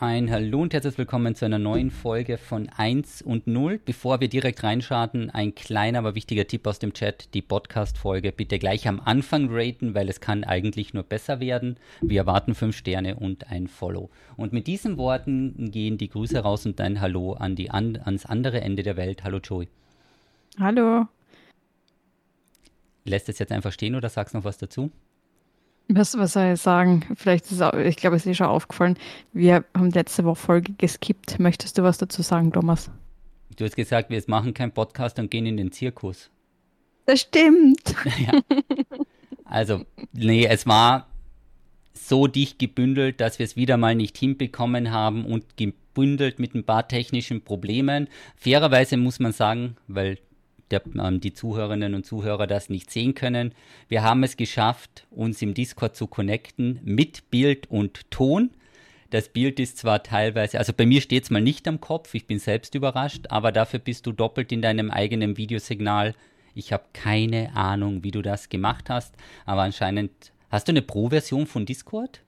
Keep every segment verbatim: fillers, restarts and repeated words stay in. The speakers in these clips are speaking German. Ein Hallo und herzlich willkommen zu einer neuen Folge von eins und null. Bevor wir direkt reinscharten, ein kleiner, aber wichtiger Tipp aus dem Chat. Die Podcast-Folge bitte gleich am Anfang raten, weil es kann eigentlich nur besser werden. Wir erwarten fünf Sterne und ein Follow. Und mit diesen Worten gehen die Grüße raus und ein Hallo an die an, ans andere Ende der Welt. Hallo Joey. Hallo. Lässt es jetzt einfach stehen oder sagst noch was dazu? Was, was soll ich sagen? Vielleicht ist auch, ich glaube, es ist schon aufgefallen, wir haben letzte Woche Folge geskippt. Möchtest du was dazu sagen, Thomas? Du hast gesagt, wir machen keinen Podcast und gehen in den Zirkus. Das stimmt. Ja. Also, nee, es war so dicht gebündelt, dass wir es wieder mal nicht hinbekommen haben und gebündelt mit ein paar technischen Problemen. Fairerweise muss man sagen, weil Der, ähm, die Zuhörerinnen und Zuhörer das nicht sehen können. Wir haben es geschafft, uns im Discord zu connecten mit Bild und Ton. Das Bild ist zwar teilweise, also bei mir steht es mal nicht am Kopf, ich bin selbst überrascht, aber dafür bist du doppelt in deinem eigenen Videosignal. Ich habe keine Ahnung, wie du das gemacht hast, aber anscheinend, hast du eine Pro-Version von Discord?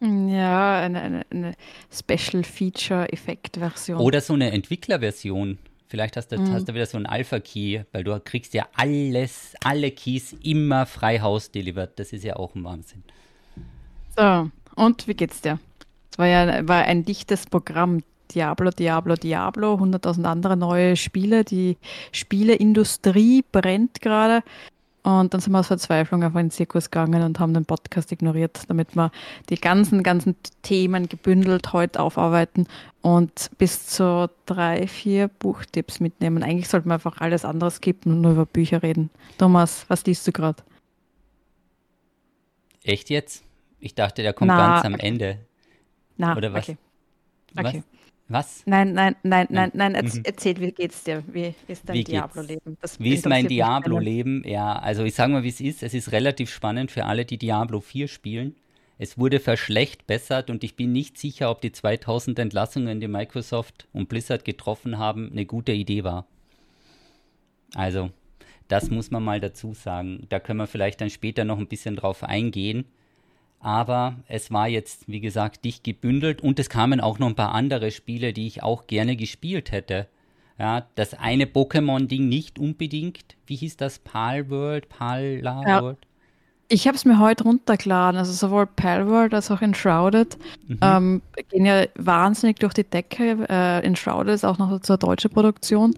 Ja, eine, eine, eine Special-Feature-Effekt-Version. Oder so eine Entwicklerversion. Vielleicht hast du, mhm. hast du wieder so einen Alpha-Key, weil du kriegst ja alles, alle Keys immer frei Haus delivered. Das ist ja auch ein Wahnsinn. So, und wie geht's dir? Es war ja war ein dichtes Programm. Diablo, Diablo, Diablo, hunderttausend andere neue Spiele. Die Spieleindustrie brennt gerade. Und dann sind wir aus Verzweiflung auf einen Zirkus gegangen und haben den Podcast ignoriert, damit wir die ganzen, ganzen Themen gebündelt heute aufarbeiten und bis zu drei, vier Buchtipps mitnehmen. Eigentlich sollten wir einfach alles andere skippen und nur über Bücher reden. Thomas, was liest du gerade? Echt jetzt? Ich dachte, der kommt Na, ganz am okay. Ende. Na, Oder was? Okay. okay. Was? Nein, nein, nein, nein, nein, erz- mhm. erzähl, wie geht's dir? Wie ist dein wie Diablo-Leben? Das wie ist mein Diablo-Leben? Ja, also ich sage mal, wie es ist. Es ist relativ spannend für alle, die Diablo vier spielen. Es wurde verschlechtbessert und ich bin nicht sicher, ob die zweitausend Entlassungen, die Microsoft und Blizzard getroffen haben, eine gute Idee war. Also, das muss man mal dazu sagen. Da können wir vielleicht dann später noch ein bisschen drauf eingehen. Aber es war jetzt, wie gesagt, dicht gebündelt und es kamen auch noch ein paar andere Spiele, die ich auch gerne gespielt hätte. Ja, das eine Pokémon-Ding nicht unbedingt. Wie hieß das? Palworld? Palworld? Ja. Ich habe es mir heute runtergeladen. Also sowohl Palworld als auch Enshrouded mhm. ähm, gehen ja wahnsinnig durch die Decke. Äh, Enshrouded ist auch noch zur deutschen Produktion.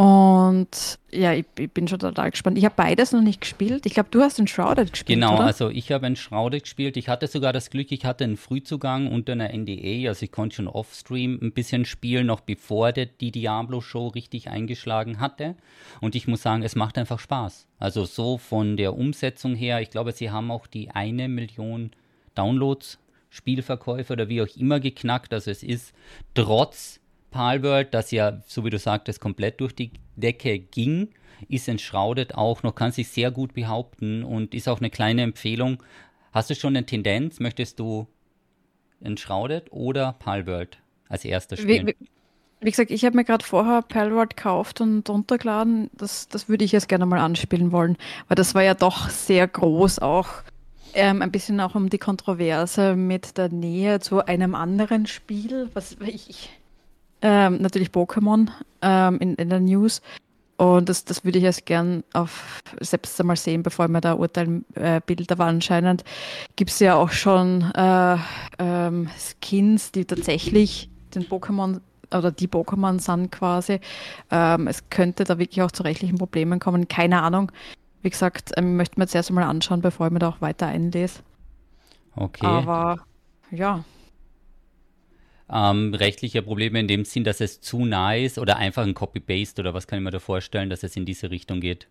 Und ja, ich, ich bin schon total gespannt. Ich habe beides noch nicht gespielt. Ich glaube, du hast Enshrouded gespielt, Genau, oder? Also ich habe Enshrouded gespielt. Ich hatte sogar das Glück, ich hatte einen Frühzugang unter einer N D A. Also ich konnte schon off-stream ein bisschen spielen, noch bevor der, die Diablo-Show richtig eingeschlagen hatte. Und ich muss sagen, es macht einfach Spaß. Also so von der Umsetzung her. Ich glaube, sie haben auch die eine Million Downloads, Spielverkäufe oder wie auch immer geknackt. Also es ist trotz Palworld, das ja, so wie du sagtest, komplett durch die Decke ging, ist Enshrouded auch noch, kann sich sehr gut behaupten und ist auch eine kleine Empfehlung. Hast du schon eine Tendenz? Möchtest du Enshrouded oder Palworld als erstes spielen? Wie, wie, wie gesagt, ich habe mir gerade vorher Palworld gekauft und runtergeladen. Das, das würde ich jetzt gerne mal anspielen wollen, weil das war ja doch sehr groß auch. Ähm, ein bisschen auch um die Kontroverse mit der Nähe zu einem anderen Spiel, was ich... ich Ähm, natürlich Pokémon ähm, in, in der News und das, das würde ich erst gern auf selbst einmal sehen, bevor ich mir da urteilen äh, bilde, aber anscheinend gibt es ja auch schon äh, ähm, Skins, die tatsächlich den Pokémon oder die Pokémon sind quasi. Ähm, es könnte da wirklich auch zu rechtlichen Problemen kommen, keine Ahnung. Wie gesagt, ähm, möchten wir jetzt erst einmal anschauen, bevor ich mir da auch weiter einlese. Okay. Aber ja. Ähm, rechtliche Probleme in dem Sinn, dass es zu nahe ist oder einfach ein Copy-Paste oder was kann ich mir da vorstellen, dass es in diese Richtung geht?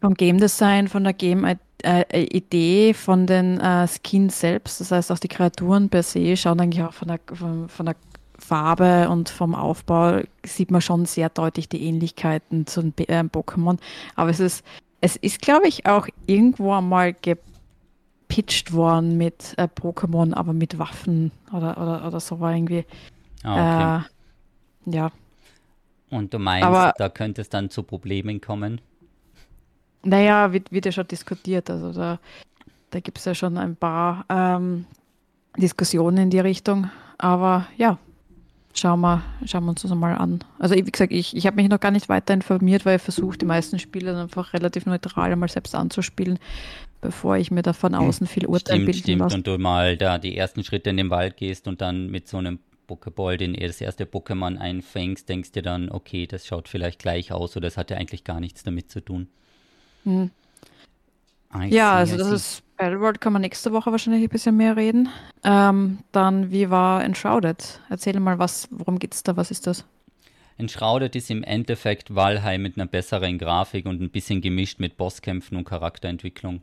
Vom Game-Design, von der Game-Idee, von den äh, Skins selbst, das heißt auch die Kreaturen per se schauen eigentlich auch von der, von, von der Farbe und vom Aufbau sieht man schon sehr deutlich die Ähnlichkeiten zu einem äh, Pokémon, aber es ist, es ist glaube ich auch irgendwo einmal geplant pitched worden mit äh, Pokémon, aber mit Waffen oder, oder, oder so war irgendwie. Ah, okay. äh, ja. Und du meinst, aber, da könnte es dann zu Problemen kommen? Naja, wird, wird ja schon diskutiert. Also da, da gibt es ja schon ein paar ähm, Diskussionen in die Richtung. Aber ja, schauen wir, schauen wir uns das einmal an. Also wie gesagt, ich, ich habe mich noch gar nicht weiter informiert, weil ich versuche, die meisten Spiele dann einfach relativ neutral einmal selbst anzuspielen, bevor ich mir da von außen viel Urteil stimmt, bilden stimmt. lasse. Stimmt, und du mal da die ersten Schritte in den Wald gehst und dann mit so einem Pokéball den das erste Pokémon einfängst, denkst dir dann, okay, das schaut vielleicht gleich aus oder das hat ja eigentlich gar nichts damit zu tun. Hm. Ah, ja, also das ist Palworld, kann man nächste Woche wahrscheinlich ein bisschen mehr reden. Ähm, dann, wie war Enshrouded? Erzähl mal, was, worum geht's da, was ist das? Enshrouded ist im Endeffekt Valheim mit einer besseren Grafik und ein bisschen gemischt mit Bosskämpfen und Charakterentwicklung.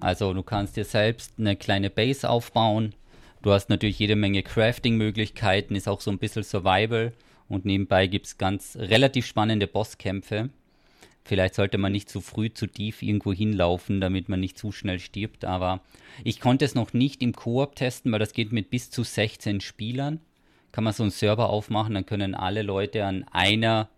Also du kannst dir selbst eine kleine Base aufbauen. Du hast natürlich jede Menge Crafting-Möglichkeiten, ist auch so ein bisschen Survival. Und nebenbei gibt es ganz relativ spannende Bosskämpfe. Vielleicht sollte man nicht zu früh, zu tief irgendwo hinlaufen, damit man nicht zu schnell stirbt. Aber ich konnte es noch nicht im Koop testen, weil das geht mit bis zu sechzehn Spielern. Kann man so einen Server aufmachen, dann können alle Leute an einer,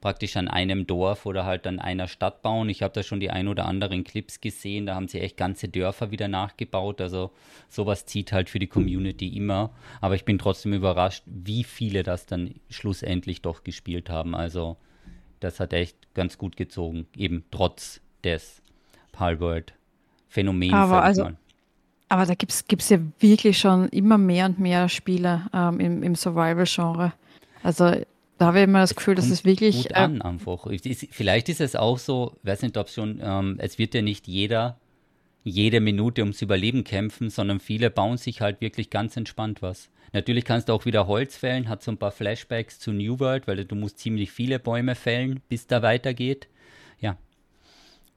praktisch an einem Dorf oder halt an einer Stadt bauen. Ich habe da schon die ein oder anderen Clips gesehen, da haben sie echt ganze Dörfer wieder nachgebaut. Also sowas zieht halt für die Community immer. Aber ich bin trotzdem überrascht, wie viele das dann schlussendlich doch gespielt haben. Also das hat echt ganz gut gezogen, eben trotz des Palworld-Phänomens. Aber, also, aber da gibt es ja wirklich schon immer mehr und mehr Spiele ähm, im, im Survival-Genre. Also da habe ich immer das Gefühl, dass es wirklich gut an, ähm, einfach. Ist, vielleicht ist es auch so, weiß nicht, ob es schon, ähm, es wird ja nicht jeder jede Minute ums Überleben kämpfen, sondern viele bauen sich halt wirklich ganz entspannt was. Natürlich kannst du auch wieder Holz fällen, hat so ein paar Flashbacks zu New World, weil du musst ziemlich viele Bäume fällen, bis da weitergeht. Ja,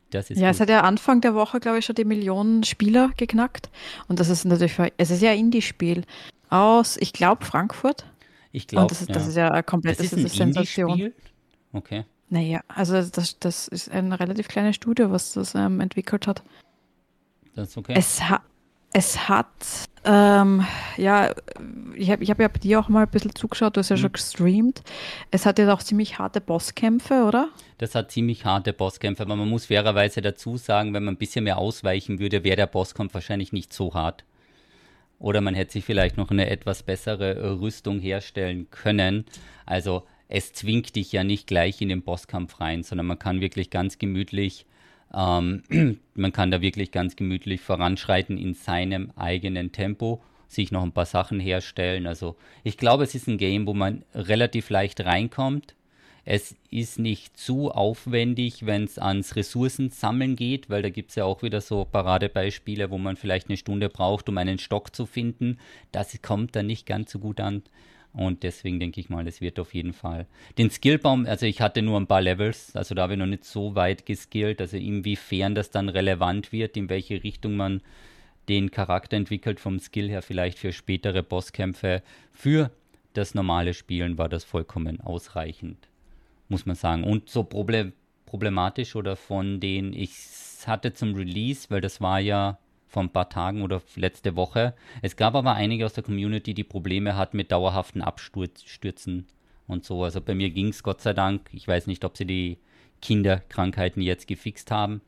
das ist ja, gut. Es hat ja Anfang der Woche, glaube ich, schon die Millionen Spieler geknackt. Und das ist natürlich, es ist ja ein Indie-Spiel aus, ich glaube, Frankfurt. Ich glaube, das, ja. das ist ja komplett, das ist, das ist eine Sensation. Indie-Spiel? Okay. Naja, also das, das ist ein relativ kleines Studio, was das ähm, entwickelt hat. Das ist okay. Es, ha- es hat, ähm, ja, ich habe ich hab ja bei dir auch mal ein bisschen zugeschaut, du hast ja mhm. schon gestreamt. Es hat ja auch ziemlich harte Bosskämpfe, oder? Das hat ziemlich harte Bosskämpfe, aber man muss fairerweise dazu sagen, wenn man ein bisschen mehr ausweichen würde, wäre der Bosskampf wahrscheinlich nicht so hart. Oder man hätte sich vielleicht noch eine etwas bessere Rüstung herstellen können. Also es zwingt dich ja nicht gleich in den Bosskampf rein, sondern man kann wirklich ganz gemütlich Ähm, man kann da wirklich ganz gemütlich voranschreiten in seinem eigenen Tempo, sich noch ein paar Sachen herstellen. Also ich glaube, es ist ein Game, wo man relativ leicht reinkommt. Es ist nicht zu aufwendig, wenn es ans Ressourcensammeln geht, weil da gibt es ja auch wieder so Paradebeispiele, wo man vielleicht eine Stunde braucht, um einen Stock zu finden. Das kommt dann nicht ganz so gut an. Und deswegen denke ich mal, das wird auf jeden Fall. Den Skillbaum, also ich hatte nur ein paar Levels, also da habe ich noch nicht so weit geskillt, also inwiefern das dann relevant wird, in welche Richtung man den Charakter entwickelt vom Skill her, vielleicht für spätere Bosskämpfe. Für das normale Spielen war das vollkommen ausreichend, muss man sagen. Und so problem- problematisch oder von denen ich hatte zum Release, weil das war ja vor ein paar Tagen oder letzte Woche. Es gab aber einige aus der Community, die Probleme hatten mit dauerhaften Abstürzen und so. Also bei mir ging es Gott sei Dank. Ich weiß nicht, ob sie die Kinderkrankheiten jetzt gefixt haben.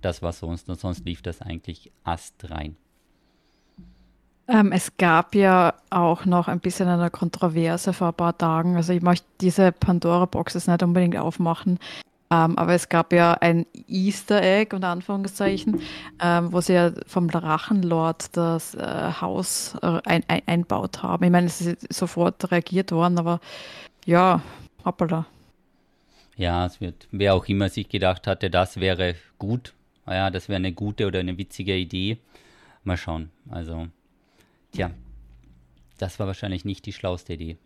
Das war sonst und sonst lief das eigentlich astrein. Ähm, es gab ja auch noch ein bisschen eine Kontroverse vor ein paar Tagen. Also ich möchte diese Pandora-Boxes nicht unbedingt aufmachen. Um, aber es gab ja ein Easter Egg, unter Anführungszeichen, um, wo sie ja vom Drachenlord das äh, Haus äh, ein, ein, einbaut haben. Ich meine, es ist sofort reagiert worden, aber ja, hoppala. Ja, es wird, wer auch immer sich gedacht hatte, das wäre gut. Ja, das wäre eine gute oder eine witzige Idee. Mal schauen. Also, tja, das war wahrscheinlich nicht die schlauste Idee.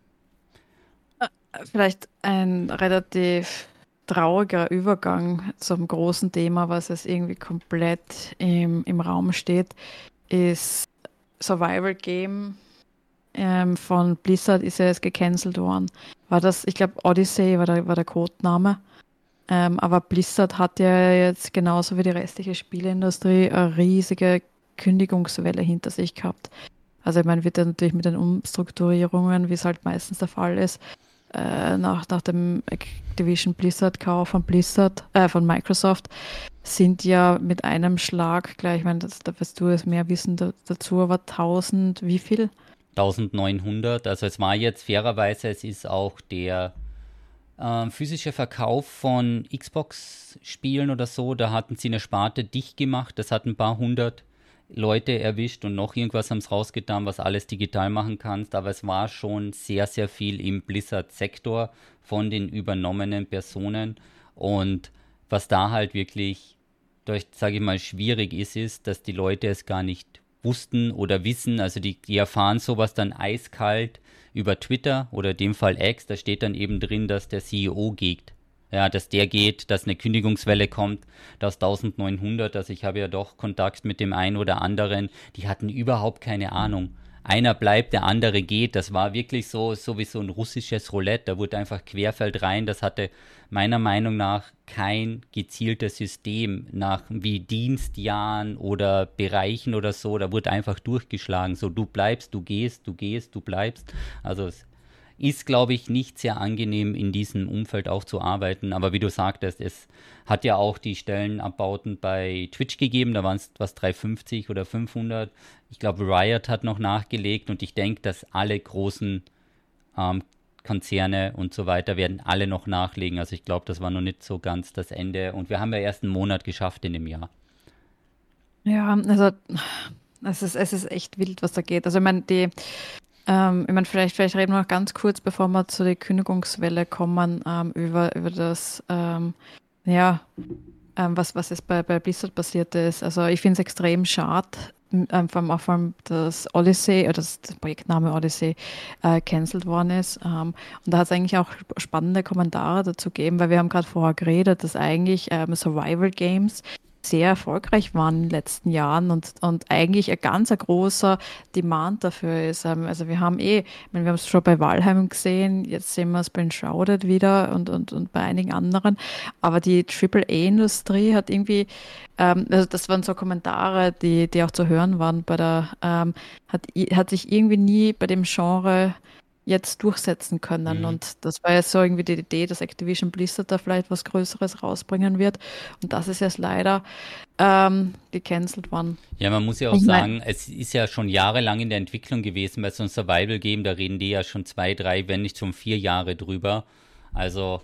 Vielleicht ein relativ trauriger Übergang zum großen Thema, was es irgendwie komplett im, im Raum steht, ist Survival Game ähm, von Blizzard ist ja jetzt gecancelt worden. War das, ich glaube Odyssey war der, war der Codename. Ähm, aber Blizzard hat ja jetzt genauso wie die restliche Spieleindustrie eine riesige Kündigungswelle hinter sich gehabt. Also ich meine, wird ja natürlich mit den Umstrukturierungen, wie es halt meistens der Fall ist, Nach, nach dem Activision Blizzard-Kauf von Blizzard, äh, von Microsoft, sind ja mit einem Schlag gleich, ich meine, da wirst du es mehr wissen da, dazu, aber tausend, wie viel? neunzehnhundert. Also es war jetzt fairerweise, es ist auch der äh, physische Verkauf von Xbox-Spielen oder so, da hatten sie eine Sparte dicht gemacht, das hat ein paar hundert Leute erwischt und noch irgendwas haben es rausgetan, was alles digital machen kannst, aber es war schon sehr, sehr viel im Blizzard-Sektor von den übernommenen Personen und was da halt wirklich, sage ich mal, schwierig ist, ist, dass die Leute es gar nicht wussten oder wissen, also die, die erfahren sowas dann eiskalt über Twitter oder in dem Fall X, da steht dann eben drin, dass der C E O geht. Ja, dass der geht, dass eine Kündigungswelle kommt, dass neunzehnhundert, also ich habe ja doch Kontakt mit dem einen oder anderen, die hatten überhaupt keine Ahnung. Einer bleibt, der andere geht, das war wirklich so, so wie so ein russisches Roulette, da wurde einfach querfeld rein, das hatte meiner Meinung nach kein gezieltes System nach wie Dienstjahren oder Bereichen oder so, da wurde einfach durchgeschlagen, so du bleibst, du gehst, du gehst, du bleibst, also es ist, glaube ich, nicht sehr angenehm, in diesem Umfeld auch zu arbeiten. Aber wie du sagtest, es hat ja auch die Stellenabbauten bei Twitch gegeben. Da waren es was dreihundertfünfzig oder fünfhundert. Ich glaube, Riot hat noch nachgelegt. Und ich denke, dass alle großen ähm, Konzerne und so weiter werden alle noch nachlegen. Also ich glaube, das war noch nicht so ganz das Ende. Und wir haben ja erst einen Monat geschafft in dem Jahr. Ja, also es ist, es ist echt wild, was da geht. Also ich meine, die... Ähm, ich meine, vielleicht, vielleicht reden wir noch ganz kurz, bevor wir zu der Kündigungswelle kommen, ähm, über, über das, ähm, ja, ähm, was, was jetzt bei, bei Blizzard passiert ist. Also ich finde es extrem schade, ähm, vor allem, vor allem dass Odyssey, oder das Projektname Odyssey, äh, cancelled worden ist. Ähm, und da hat es eigentlich auch spannende Kommentare dazu gegeben, weil wir haben gerade vorher geredet, dass eigentlich ähm, Survival Games sehr erfolgreich waren in den letzten Jahren und, und eigentlich ein ganz ein großer Demand dafür ist. Also wir haben eh, ich meine, wir haben es schon bei Valheim gesehen, jetzt sehen wir es bei Enshrouded wieder und, und, und bei einigen anderen, aber die Triple A Industrie hat irgendwie, ähm, also das waren so Kommentare, die, die auch zu hören waren, bei der, ähm, hat, hat sich irgendwie nie bei dem Genre jetzt durchsetzen können. Mhm. Und das war ja so irgendwie die Idee, dass Activision Blizzard da vielleicht was Größeres rausbringen wird. Und das ist jetzt leider ähm, gecancelt worden. Ja, man muss ja auch ich sagen, mein- es ist ja schon jahrelang in der Entwicklung gewesen, bei so einem Survival-Game, da reden die ja schon zwei, drei, wenn nicht schon vier Jahre drüber. Also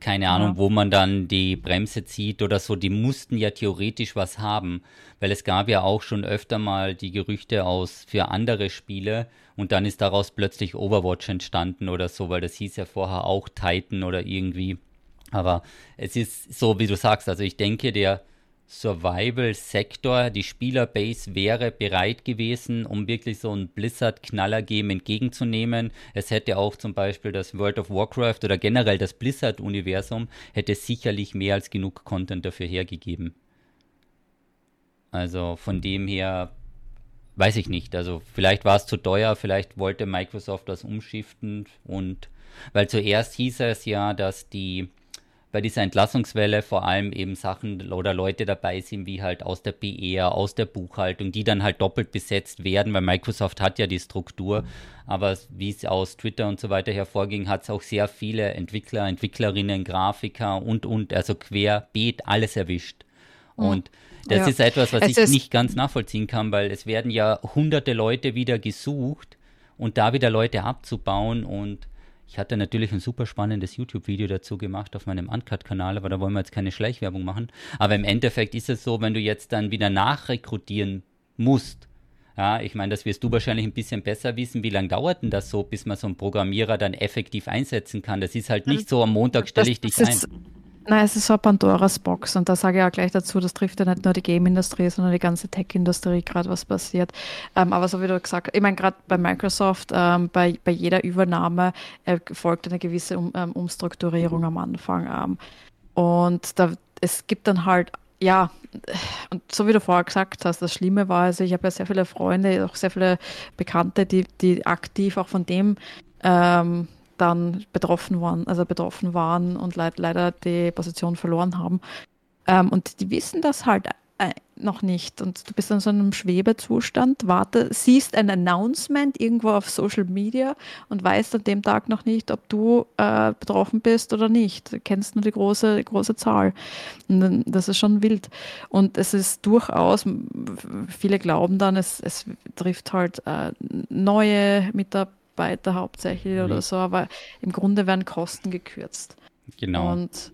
keine Ahnung, ja. Wo man dann die Bremse zieht oder so, die mussten ja theoretisch was haben, weil es gab ja auch schon öfter mal die Gerüchte aus für andere Spiele und dann ist daraus plötzlich Overwatch entstanden oder so, weil das hieß ja vorher auch Titan oder irgendwie, aber es ist so, wie du sagst, also ich denke, der Survival-Sektor, die Spielerbase wäre bereit gewesen, um wirklich so ein Blizzard-Knaller-Game entgegenzunehmen. Es hätte auch zum Beispiel das World of Warcraft oder generell das Blizzard-Universum hätte sicherlich mehr als genug Content dafür hergegeben. Also von dem her weiß ich nicht. Also vielleicht war es zu teuer, vielleicht wollte Microsoft das umschiften und weil zuerst hieß es ja, dass die bei dieser Entlassungswelle vor allem eben Sachen oder Leute dabei sind, wie halt aus der P R, aus der Buchhaltung, die dann halt doppelt besetzt werden, weil Microsoft hat ja die Struktur, aber wie es aus Twitter und so weiter hervorging, hat es auch sehr viele Entwickler, Entwicklerinnen, Grafiker und, und, also querbeet alles erwischt. Und das ja. ist etwas, was es ich nicht ganz nachvollziehen kann, weil es werden ja hunderte Leute wieder gesucht und da wieder Leute abzubauen und ich hatte natürlich ein super spannendes YouTube-Video dazu gemacht auf meinem Uncut-Kanal, aber da wollen wir jetzt keine Schleichwerbung machen. Aber im Endeffekt ist es so, wenn du jetzt dann wieder nachrekrutieren musst, ja, ich meine, das wirst du wahrscheinlich ein bisschen besser wissen, wie lange dauert denn das so, bis man so einen Programmierer dann effektiv einsetzen kann. Das ist halt nicht so, am Montag stelle ich dich ein. Nein, es ist so eine Pandoras Box und da sage ich auch gleich dazu, das trifft ja nicht nur die Game-Industrie, sondern die ganze Tech-Industrie, gerade was passiert. Ähm, aber so wie du gesagt hast, ich meine, gerade bei Microsoft, ähm, bei, bei jeder Übernahme äh, folgt eine gewisse um, ähm, Umstrukturierung am Anfang. Ähm. Und da, es gibt dann halt, ja, und so wie du vorher gesagt hast, das Schlimme war, also ich habe ja sehr viele Freunde, auch sehr viele Bekannte, die, die aktiv auch von dem ähm, dann betroffen waren, also betroffen waren und leid, leider die Position verloren haben. Ähm, und die wissen das halt äh, noch nicht. Und du bist in so einem Schwebezustand, warte, siehst ein Announcement irgendwo auf Social Media und weißt an dem Tag noch nicht, ob du äh, betroffen bist oder nicht. Du kennst nur die große, große Zahl. Und das ist schon wild. Und es ist durchaus, viele glauben dann, es, es trifft halt äh, neue Mitarbeiter hauptsächlich mhm. oder so, aber im Grunde werden Kosten gekürzt. Genau. Und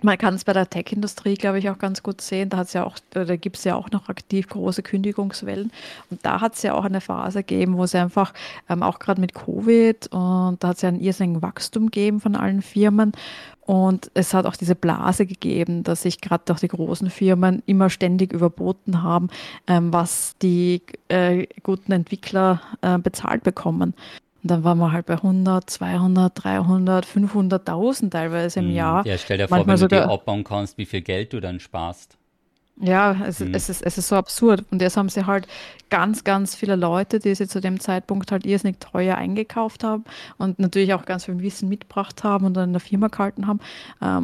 man kann es bei der Tech-Industrie, glaube ich, auch ganz gut sehen. Da, ja da gibt es ja auch noch aktiv große Kündigungswellen. Und da hat es ja auch eine Phase gegeben, wo es einfach, ähm, auch gerade mit Covid, und da hat es ja ein irrsinniges Wachstum gegeben von allen Firmen. Und es hat auch diese Blase gegeben, dass sich gerade auch die großen Firmen immer ständig überboten haben, ähm, was die äh, guten Entwickler äh, bezahlt bekommen. Und dann waren wir halt bei hundert, zweihundert, dreihundert, fünfhunderttausend teilweise im Jahr. Ja, stell dir vor, manchmal, wenn du sogar dir aufbauen kannst, wie viel Geld du dann sparst. Ja, es, mhm. es, ist, es ist so absurd. Und jetzt haben sie halt ganz, ganz viele Leute, die sie zu dem Zeitpunkt halt irrsinnig teuer eingekauft haben und natürlich auch ganz viel Wissen mitgebracht haben und dann in der Firma gehalten haben.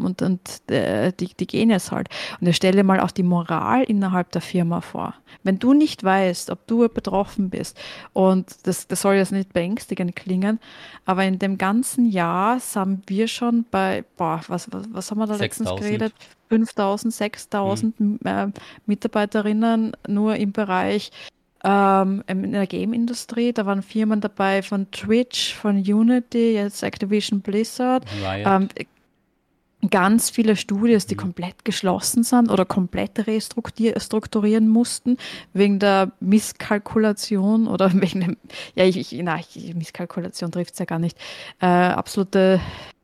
Und, und die, die gehen jetzt halt. Und ich stelle mal auch die Moral innerhalb der Firma vor. Wenn du nicht weißt, ob du betroffen bist, und das, das soll jetzt nicht beängstigend klingen, aber in dem ganzen Jahr haben wir schon bei, boah, was, was, was haben wir da letztens geredet? fünftausend, sechstausend mhm. äh, Mitarbeiterinnen nur im Bereich ähm, in der Game-Industrie. Da waren Firmen dabei von Twitch, von Unity, jetzt Activision Blizzard. Ähm, ganz viele Studios, die mhm. komplett geschlossen sind oder komplett restrukturieren mussten, wegen der Misskalkulation oder wegen dem, ja, ich, ich, na, ich, Misskalkulation trifft es ja gar nicht, äh, absolute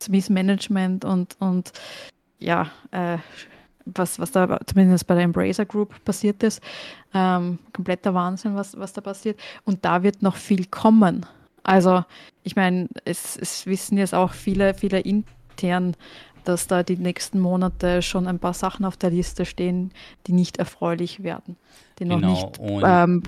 Missmanagement und, und ja, äh, was, was da zumindest bei der Embracer Group passiert ist. Ähm, kompletter Wahnsinn, was, was da passiert. Und da wird noch viel kommen. Also, ich meine, es, es wissen jetzt auch viele, viele intern, dass da die nächsten Monate schon ein paar Sachen auf der Liste stehen, die nicht erfreulich werden, die noch genau, nicht ähm,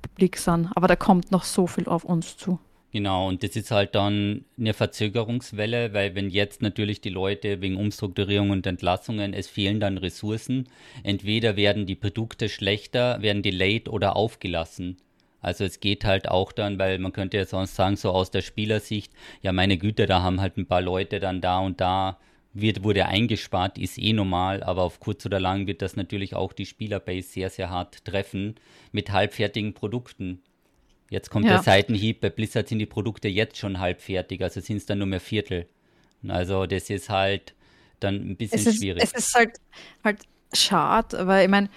publik sind. Aber da kommt noch so viel auf uns zu. Genau, und das ist halt dann eine Verzögerungswelle, weil wenn jetzt natürlich die Leute wegen Umstrukturierung und Entlassungen, es fehlen dann Ressourcen, entweder werden die Produkte schlechter, werden delayed oder aufgelassen. Also es geht halt auch dann, weil man könnte ja sonst sagen, so aus der Spielersicht, ja meine Güte, da haben halt ein paar Leute dann da und da, wird, wurde eingespart, ist eh normal, aber auf kurz oder lang wird das natürlich auch die Spielerbase sehr, sehr hart treffen mit halbfertigen Produkten. Jetzt kommt ja. der Seitenhieb, bei Blizzard sind die Produkte jetzt schon halb fertig, also sind es dann nur mehr Viertel. Also das ist halt dann ein bisschen es ist, schwierig. Es ist halt, halt schade, aber ich meine,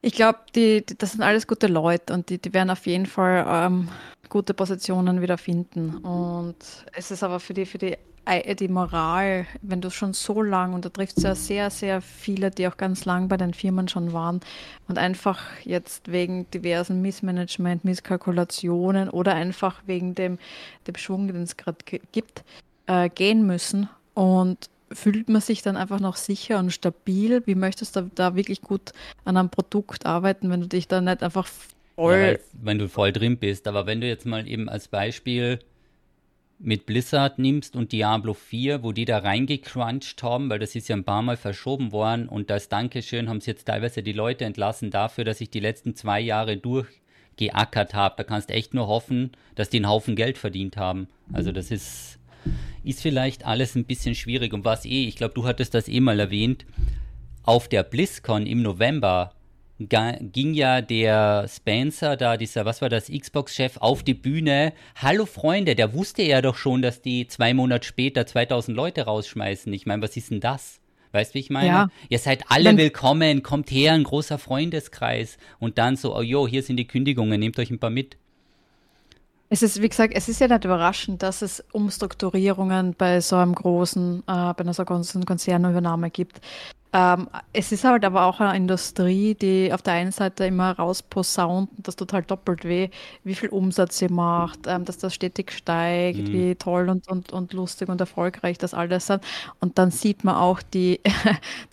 ich glaube, die, die, das sind alles gute Leute und die, die werden auf jeden Fall ähm, gute Positionen wieder finden. Und es ist aber für die, für die, die Moral, wenn du schon so lang, und da trifft es ja sehr, sehr viele, die auch ganz lang bei den Firmen schon waren und einfach jetzt wegen diversen Missmanagement, Misskalkulationen oder einfach wegen dem, dem Schwung, den es gerade gibt, äh, gehen müssen. Und fühlt man sich dann einfach noch sicher und stabil? Wie möchtest du da wirklich gut an einem Produkt arbeiten, wenn du dich da nicht einfach voll... Ja, wenn du voll drin bist, aber wenn du jetzt mal eben als Beispiel mit Blizzard nimmst und Diablo vier, wo die da reingecruncht haben, weil das ist ja ein paar Mal verschoben worden und als Dankeschön haben sie jetzt teilweise die Leute entlassen dafür, dass ich die letzten zwei Jahre durchgeackert habe. Da kannst du echt nur hoffen, dass die einen Haufen Geld verdient haben. Also das ist, ist vielleicht alles ein bisschen schwierig und was eh, ich glaube, du hattest das eh mal erwähnt, auf der BlizzCon im November ging ja der Spencer da, dieser, was war das, Xbox-Chef, auf die Bühne. Hallo Freunde, der wusste ja doch schon, dass die zwei Monate später zweitausend Leute rausschmeißen. Ich meine, was ist denn das? Weißt du, wie ich meine? Ja. Ihr seid alle dann willkommen, kommt her, ein großer Freundeskreis. Und dann so, oh jo, hier sind die Kündigungen, nehmt euch ein paar mit. Es ist, wie gesagt, es ist ja nicht überraschend, dass es Umstrukturierungen bei so einem großen, äh, bei einer so großen Konzernübernahme gibt. Ähm, es ist halt aber auch eine Industrie, die auf der einen Seite immer rausposaunt, das tut halt doppelt weh, wie viel Umsatz sie macht, ähm, dass das stetig steigt, mhm. wie toll und, und, und lustig und erfolgreich das alles sind. Und dann sieht man auch die,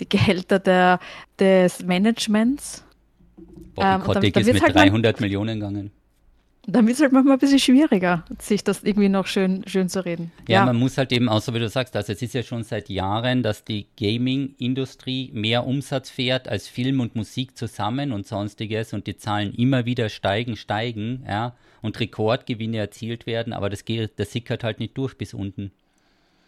die Gehälter der, des Managements. Bobby ähm, Kotick ist mit halt dreihundert Millionen gegangen. Dann wird es halt manchmal ein bisschen schwieriger, sich das irgendwie noch schön, schön zu reden. Ja, ja, man muss halt eben, außer wie du sagst, also es ist ja schon seit Jahren, dass die Gaming-Industrie mehr Umsatz fährt als Film und Musik zusammen und Sonstiges und die Zahlen immer wieder steigen, steigen, ja, und Rekordgewinne erzielt werden, aber das, geht, das sickert halt nicht durch bis unten.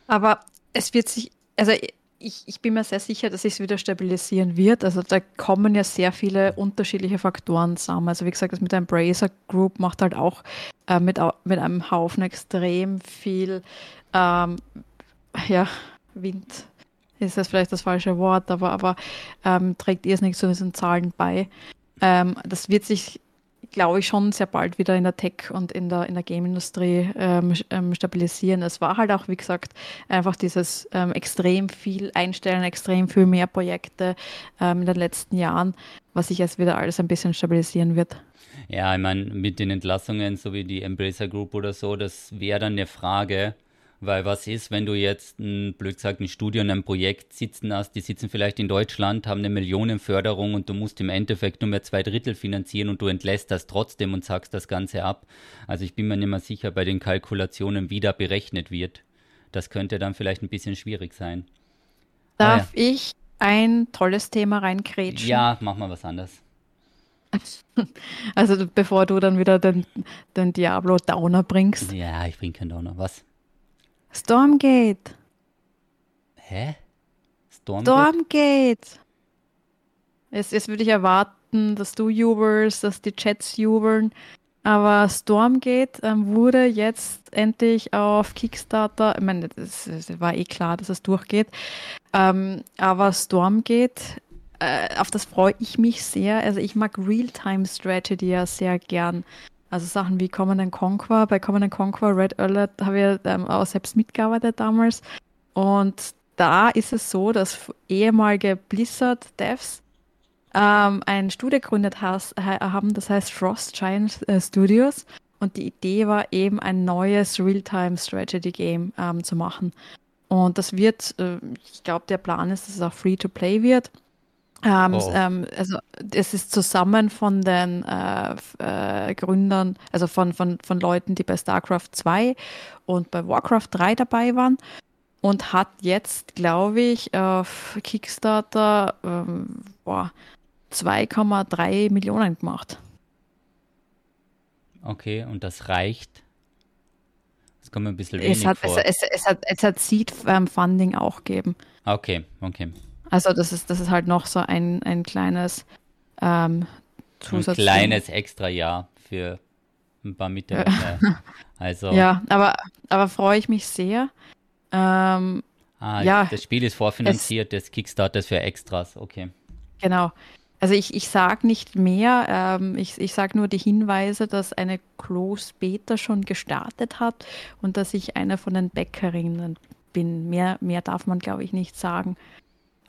Aber es wird sich, also ich, ich bin mir sehr sicher, dass es sich wieder stabilisieren wird. Also da kommen ja sehr viele unterschiedliche Faktoren zusammen. Also wie gesagt, das mit der Embracer Group macht halt auch äh, mit, mit einem Haufen extrem viel ähm, ja, Wind. Ist das vielleicht das falsche Wort, aber, aber ähm, trägt irrsinnig zu diesen Zahlen bei. Ähm, das wird sich, glaube ich, schon sehr bald wieder in der Tech- und in der, in der Game-Industrie ähm, stabilisieren. Es war halt auch, wie gesagt, einfach dieses ähm, extrem viel Einstellen, extrem viel mehr Projekte ähm, in den letzten Jahren, was sich jetzt wieder alles ein bisschen stabilisieren wird. Ja, ich meine, mit den Entlassungen, so wie die Embracer Group oder so, das wäre dann eine Frage, weil was ist, wenn du jetzt, ein, blöd gesagt, ein Studio und ein Projekt sitzen hast, die sitzen vielleicht in Deutschland, haben eine Millionenförderung und du musst im Endeffekt nur mehr zwei Drittel finanzieren und du entlässt das trotzdem und sagst das Ganze ab. Also ich bin mir nicht mehr sicher bei den Kalkulationen, wie da berechnet wird. Das könnte dann vielleicht ein bisschen schwierig sein. Darf ah, ja. ich ein tolles Thema reingrätschen? Ja, mach mal was anderes. Also bevor du dann wieder den, den Diablo-Downer bringst. Ja, ich bring keinen Downer. Was? Stormgate. Hä? Stormgate? Stormgate. Jetzt, jetzt würde ich erwarten, dass du jubelst, dass die Chats jubeln. Aber Stormgate ähm, wurde jetzt endlich auf Kickstarter, ich meine, es war eh klar, dass es durchgeht, ähm, aber Stormgate, äh, auf das freue ich mich sehr. Also ich mag Real-Time-Strategy ja sehr gern. Also Sachen wie Command and Conquer, bei Command and Conquer, Red Alert, habe ich ähm, auch selbst mitgearbeitet damals. Und da ist es so, dass ehemalige Blizzard-Devs ähm, ein Studio gegründet has, haben, das heißt Frost Giant Studios. Und die Idee war eben, ein neues Real-Time-Strategy-Game ähm, zu machen. Und das wird, äh, ich glaube, der Plan ist, dass es auch Free-to-Play wird. Ähm, oh. ähm, also es ist zusammen von den äh, f- äh, Gründern, also von, von, von Leuten, die bei StarCraft zwei und bei Warcraft drei dabei waren und hat jetzt, glaube ich, auf Kickstarter ähm, boah, zwei Komma drei Millionen gemacht. Okay, und das reicht? Das kommt mir ein bisschen wenig es hat, vor. Es, es, es hat, es hat Seed-Funding auch gegeben. Okay, okay. Also das ist, das ist halt noch so ein, ein kleines ähm, Zusatz. Ein kleines extra Jahr für ein paar Mitarbeiter. Also. Ja, aber, aber freue ich mich sehr. Ähm, ah, ja, das Spiel ist vorfinanziert, es, das Kickstarter ist für Extras, okay. Genau. Also ich, ich sage nicht mehr, ähm, ich, ich sage nur die Hinweise, dass eine Close Beta schon gestartet hat und dass ich einer von den Bäckerinnen bin. Mehr, mehr darf man, glaube ich, nicht sagen.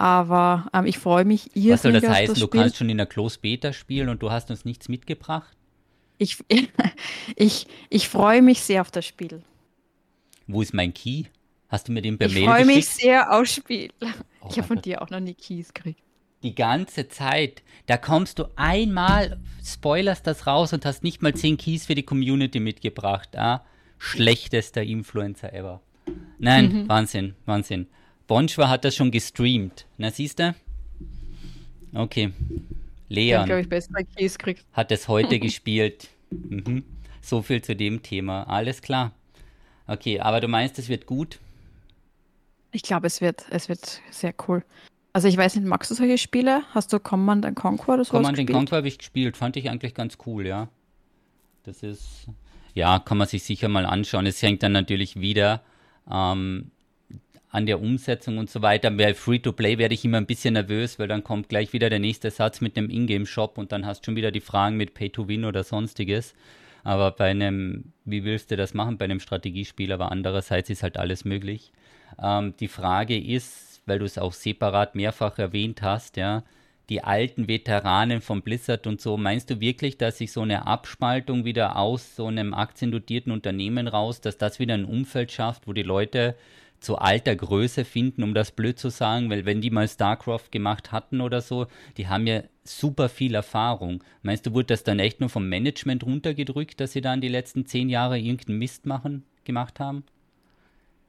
Aber ähm, ich freue mich irrsinnig. Was soll das heißen? Das du kannst schon in der Close Beta spielen und du hast uns nichts mitgebracht? Ich, ich, ich freue mich sehr auf das Spiel. Wo ist mein Key? Hast du mir den per Mail geschickt? Ich freue mich sehr aufs Spiel. Oh, ich habe von Gott. Dir auch noch nie Keys gekriegt. Die ganze Zeit. Da kommst du einmal, spoilerst das raus und hast nicht mal zehn Keys für die Community mitgebracht. Ah? Schlechtester Influencer ever. Nein, mhm. Wahnsinn, Wahnsinn. Bonschwa hat das schon gestreamt. Na, siehst du? Okay. Leon ich, ich hat das heute gespielt. Mhm. So viel zu dem Thema. Alles klar. Okay, aber du meinst, es wird gut? Ich glaube, es wird, es wird sehr cool. Also ich weiß nicht, magst du solche Spiele? Hast du Command and Conquer oder so gespielt? Command and Conquer habe ich gespielt. Fand ich eigentlich ganz cool, ja. Das ist, ja, kann man sich sicher mal anschauen. Es hängt dann natürlich wieder ähm, an der Umsetzung und so weiter. Bei Free-to-Play werde ich immer ein bisschen nervös, weil dann kommt gleich wieder der nächste Satz mit einem Ingame-Shop und dann hast du schon wieder die Fragen mit Pay-to-Win oder Sonstiges. Aber bei einem, wie willst du das machen, bei einem Strategiespiel, aber andererseits ist halt alles möglich. Ähm, die Frage ist, weil du es auch separat mehrfach erwähnt hast, ja, die alten Veteranen von Blizzard und so, meinst du wirklich, dass sich so eine Abspaltung wieder aus so einem aktiendotierten Unternehmen raus, dass das wieder ein Umfeld schafft, wo die Leute zu alter Größe finden, um das blöd zu sagen, weil wenn die mal StarCraft gemacht hatten oder so, die haben ja super viel Erfahrung. Meinst du, wurde das dann echt nur vom Management runtergedrückt, dass sie dann die letzten zehn Jahre irgendeinen Mist machen, gemacht haben?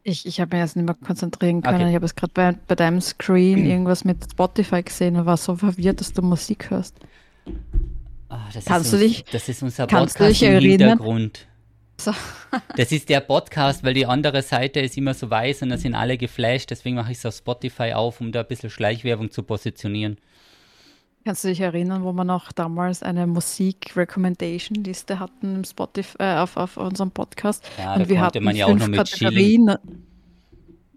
Ich, ich habe mich jetzt nicht mehr konzentrieren können. Okay. Ich habe jetzt gerade bei, bei deinem Screen irgendwas mit Spotify gesehen und war so verwirrt, dass du Musik hörst. Oh, das, kannst ist uns, du dich, das ist unser Podcast im Hintergrund. So. Das ist der Podcast, weil die andere Seite ist immer so weiß und da sind alle geflasht. Deswegen mache ich es auf Spotify auf, um da ein bisschen Schleichwerbung zu positionieren. Kannst du dich erinnern, wo wir noch damals eine Musik-Recommendation-Liste hatten im Spotify, äh, auf, auf unserem Podcast? Ja, und da wir konnte hatten man ja auch noch mit Kategorien. Chillen.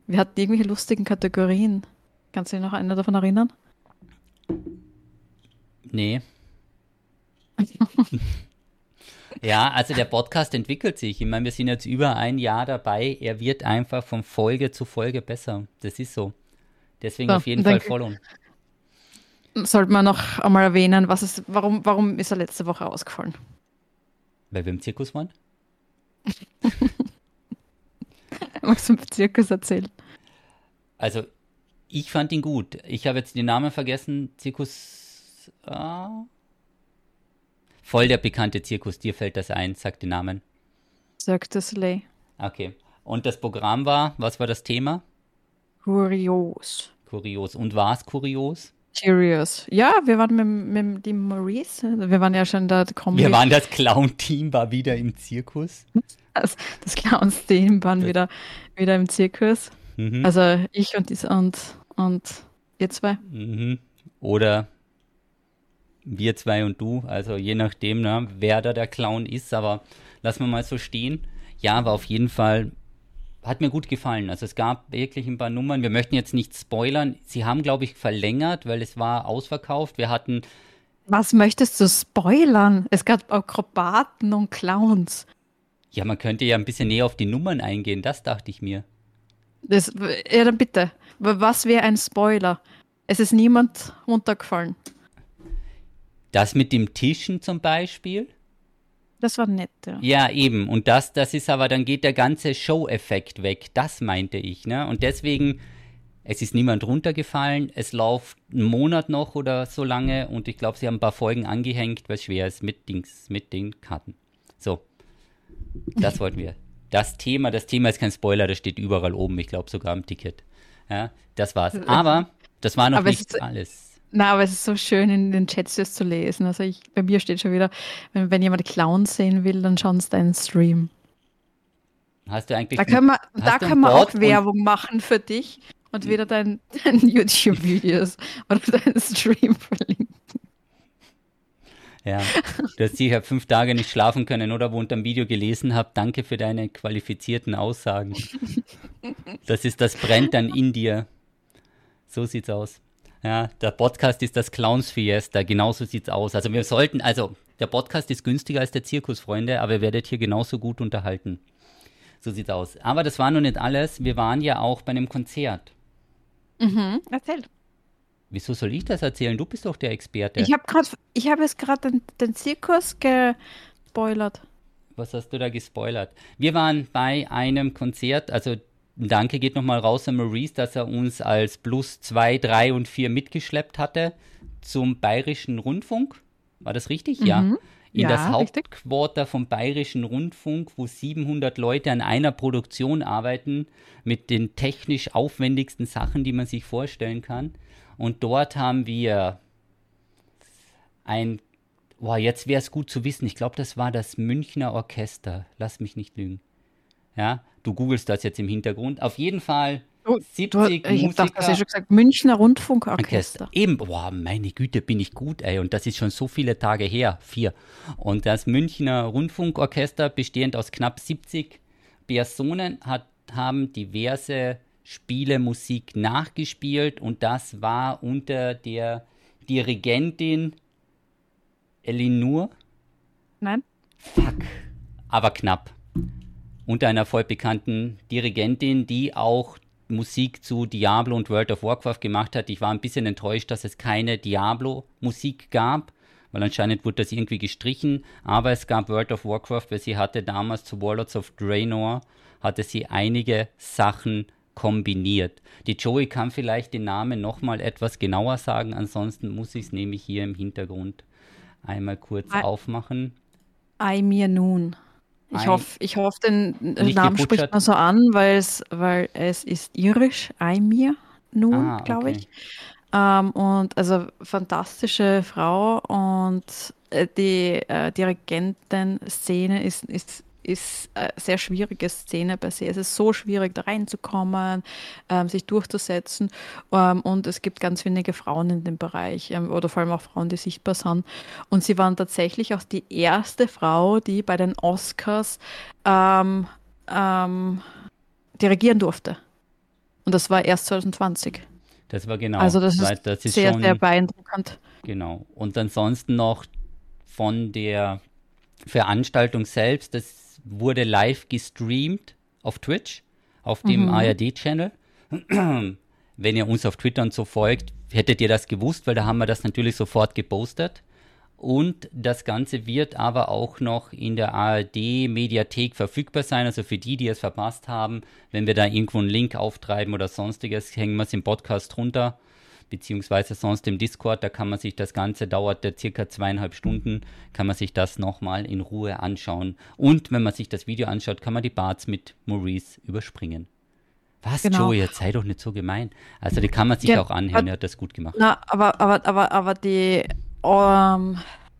Wir hatten irgendwelche lustigen Kategorien. Kannst du dich noch einer davon erinnern? Nee. Ja, also der Podcast entwickelt sich. Ich meine, wir sind jetzt über ein Jahr dabei. Er wird einfach von Folge zu Folge besser. Das ist so. Deswegen so, auf jeden Fall followen. Sollte man noch einmal erwähnen, was ist, warum, warum ist er letzte Woche ausgefallen? Weil wir im Zirkus waren? Magst du im Zirkus erzählen? Also, ich fand ihn gut. Ich habe jetzt den Namen vergessen. Zirkus... Äh, voll der bekannte Zirkus. Dir fällt das ein. Sag den Namen. Cirque du Soleil. Okay. Und das Programm war, was war das Thema? Kurios. Kurios. Und war es kurios? Serious. Ja, wir waren mit, mit dem Maurice, wir waren ja schon da. Kombi. Wir waren das Clown-Team, war wieder im Zirkus. Das, das Clown-Team waren wieder, wieder im Zirkus. Mhm. Also ich und, und, und ihr zwei. Mhm. Oder wir zwei und du, also je nachdem, ne, wer da der Clown ist, aber lassen wir mal so stehen. Ja, aber auf jeden Fall... Hat mir gut gefallen. Also es gab wirklich ein paar Nummern. Wir möchten jetzt nicht spoilern. Sie haben, glaube ich, verlängert, weil es war ausverkauft. Wir hatten... Was möchtest du spoilern? Es gab Akrobaten und Clowns. Ja, man könnte ja ein bisschen näher auf die Nummern eingehen. Das dachte ich mir. Das, ja, dann bitte. Was wäre ein Spoiler? Es ist niemand runtergefallen. Das mit dem Tischen zum Beispiel... Das war nett, ja. Ja, eben. Und das, das ist aber, dann geht der ganze Show-Effekt weg. Das meinte ich, ne? Und deswegen, es ist niemand runtergefallen. Es läuft einen Monat noch oder so lange. Und ich glaube, sie haben ein paar Folgen angehängt, weil es schwer ist mit Dings, mit den Karten. So, das wollten wir. Das Thema, das Thema ist kein Spoiler, das steht überall oben. Ich glaube, sogar am Ticket. Ja, das war's. Aber das war noch aber nicht alles. Na, aber es ist so schön, in den Chats das zu lesen. Also ich, bei mir steht schon wieder, wenn, wenn jemand Clowns sehen will, dann schauen sie deinen Stream. Hast du eigentlich... Da können wir, da können wir auch Werbung machen für dich und wieder dein, dein YouTube-Videos oder deinen Stream verlinken. Ja, dass ich ja fünf Tage nicht schlafen können oder wo unter dem Video gelesen habe, danke für deine qualifizierten Aussagen. Das ist, das brennt dann in dir. So sieht's aus. Ja, der Podcast ist das Clowns-Fiesta, genauso sieht's aus. Also wir sollten, also der Podcast ist günstiger als der Zirkus, Freunde, aber ihr werdet hier genauso gut unterhalten. So sieht's aus. Aber das war noch nicht alles, wir waren ja auch bei einem Konzert. Mhm, erzähl. Wieso soll ich das erzählen? Du bist doch der Experte. Ich habe gerade, ich habe jetzt gerade den, den Zirkus gespoilert. Was hast du da gespoilert? Wir waren bei einem Konzert, also Danke geht nochmal raus an Maurice, dass er uns als Plus zwei, drei und vier mitgeschleppt hatte zum Bayerischen Rundfunk. War das richtig? Mhm. Ja. In ja, das Hauptquarter vom Bayerischen Rundfunk, wo siebenhundert Leute an einer Produktion arbeiten mit den technisch aufwendigsten Sachen, die man sich vorstellen kann. Und dort haben wir ein, boah, jetzt wäre es gut zu wissen, ich glaube, das war das Münchner Orchester. Lass mich nicht lügen. Ja, du googelst das jetzt im Hintergrund. Auf jeden Fall oh, siebzig du, ich Musiker. Ich dachte, das hast du schon gesagt, Münchner Rundfunkorchester. Eben, boah, meine Güte, bin ich gut, ey. Und das ist schon so viele Tage her, vier. Und das Münchner Rundfunkorchester, bestehend aus knapp siebzig Personen, hat, haben diverse Spiele, Musik nachgespielt. Und das war unter der Dirigentin Eímear Noone. Nein. Fuck, aber knapp. Unter einer voll bekannten Dirigentin, die auch Musik zu Diablo und World of Warcraft gemacht hat. Ich war ein bisschen enttäuscht, dass es keine Diablo-Musik gab, weil anscheinend wurde das irgendwie gestrichen. Aber es gab World of Warcraft, weil sie hatte damals zu Warlords of Draenor, hatte sie einige Sachen kombiniert. Die Joey kann vielleicht den Namen nochmal etwas genauer sagen, ansonsten muss ich es nämlich hier im Hintergrund einmal kurz I- aufmachen. Eímear Noone. Ich hoffe, ich hoff, den Namen gepuschert. Spricht man so an, weil es, weil es ist irisch, Eímear Noone, ah, glaube okay. ich. Ähm, und also fantastische Frau und die äh, Dirigentenszene ist, ist, ist eine sehr schwierige Szene bei sie. Es ist so schwierig, da reinzukommen, ähm, sich durchzusetzen ähm, und es gibt ganz wenige Frauen in dem Bereich ähm, oder vor allem auch Frauen, die sichtbar sind. Und sie waren tatsächlich auch die erste Frau, die bei den Oscars ähm, ähm, dirigieren durfte. Und das war erst zwanzig zwanzig. Das war genau. Also das ist, das ist sehr, schon, sehr beeindruckend. Genau. Und ansonsten noch von der Veranstaltung selbst, das wurde live gestreamt auf Twitch, auf dem mhm. A R D-Channel. Wenn ihr uns auf Twitter und so folgt, hättet ihr das gewusst, weil da haben wir das natürlich sofort gepostet. Und das Ganze wird aber auch noch in der A R D-Mediathek verfügbar sein. Also für die, die es verpasst haben, wenn wir da irgendwo einen Link auftreiben oder sonstiges, hängen wir es im Podcast runter, beziehungsweise sonst im Discord, da kann man sich das Ganze, dauert ja circa zweieinhalb Stunden, kann man sich das nochmal in Ruhe anschauen. Und wenn man sich das Video anschaut, kann man die Parts mit Maurice überspringen. Was, genau. Joe, jetzt sei doch nicht so gemein. Also die kann man sich ja auch anhören, er hat das gut gemacht. Na, aber, aber, aber, aber die, um,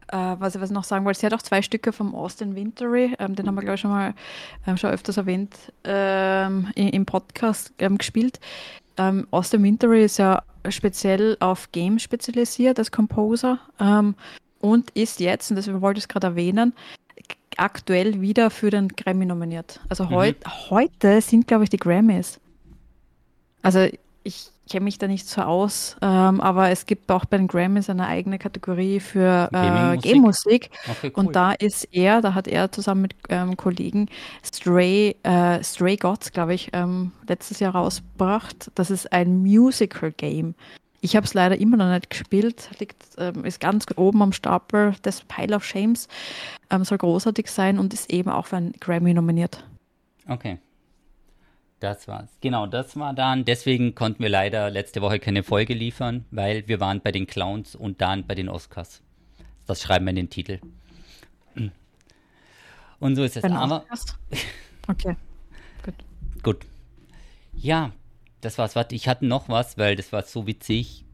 äh, was ich was noch sagen wollte, sie hat auch zwei Stücke vom Austin Vintory, ähm, den haben wir, glaube ich, schon mal ähm, schon öfters erwähnt, ähm, im Podcast ähm, gespielt. Ähm, Austin Vintory ist ja speziell auf Games spezialisiert als Composer ähm, und ist jetzt, und deswegen wollte ich es gerade erwähnen, aktuell wieder für den Grammy nominiert. Also heu- mhm. heute sind, glaube ich, die Grammys. Also ich kenne mich da nicht so aus, ähm, aber es gibt auch bei den Grammys eine eigene Kategorie für äh, Game-Musik. Okay, cool. Und da ist er, da hat er zusammen mit ähm, Kollegen Stray, äh, Stray Gods, glaube ich, ähm, letztes Jahr rausgebracht. Das ist ein Musical-Game. Ich habe es leider immer noch nicht gespielt, liegt, ähm, ist ganz oben am Stapel des Pile of Shames, ähm, soll großartig sein und ist eben auch für einen Grammy nominiert. Okay. Das war's. Genau, das war dann. Deswegen konnten wir leider letzte Woche keine Folge liefern, weil wir waren bei den Clowns und dann bei den Oscars. Das schreiben wir in den Titel. Und so ist es. Aber okay, gut. Gut. Ja, das war's. Warte, ich hatte noch was, weil das war so witzig,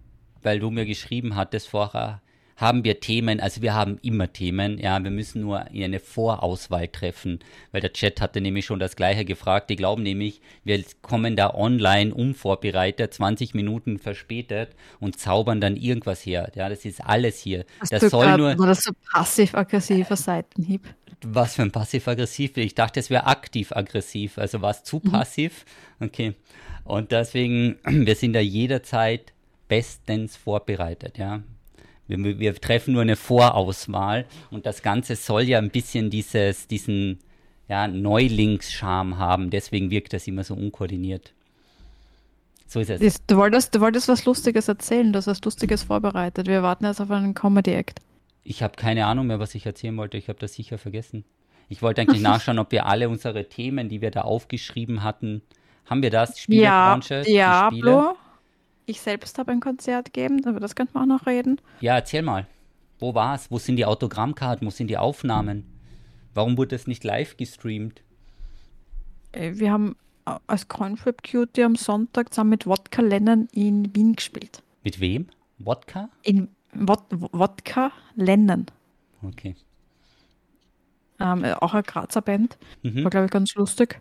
weil du mir geschrieben hattest vorher, haben wir Themen, also wir haben immer Themen, ja, wir müssen nur eine Vorauswahl treffen, weil der Chat hatte nämlich schon das Gleiche gefragt, die glauben nämlich, wir kommen da online unvorbereitet, zwanzig Minuten verspätet und zaubern dann irgendwas her, ja, das ist alles hier. Hast das du soll nur das so passiv-aggressiver äh, Seitenhieb? Was für ein passiv-aggressiv, ich dachte, es wäre aktiv-aggressiv, also war es zu mhm. passiv, okay, und deswegen, wir sind da jederzeit bestens vorbereitet, ja. Wir, wir treffen nur eine Vorauswahl und das Ganze soll ja ein bisschen dieses, diesen ja, Neulingscharme haben. Deswegen wirkt das immer so unkoordiniert. So ist es. Du wolltest, du wolltest was Lustiges erzählen, du hast was Lustiges vorbereitet. Wir warten jetzt auf einen Comedy-Act. Ich habe keine Ahnung mehr, was ich erzählen wollte. Ich habe das sicher vergessen. Ich wollte eigentlich nachschauen, ob wir alle unsere Themen, die wir da aufgeschrieben hatten, haben wir das? Spielerbranche? Ja, Diablo. Ich selbst habe ein Konzert gegeben, aber das könnte man auch noch reden. Ja, erzähl mal. Wo war's? Wo sind die Autogrammkarten? Wo sind die Aufnahmen? Warum wurde das nicht live gestreamt? Wir haben als Confab Cutie am Sonntag zusammen mit Wodka Lennon in Wien gespielt. Mit wem? Wodka? In Wod- Wodka Lennon. Okay. Ähm, auch eine Grazer Band. Mhm. War, glaube ich, ganz lustig.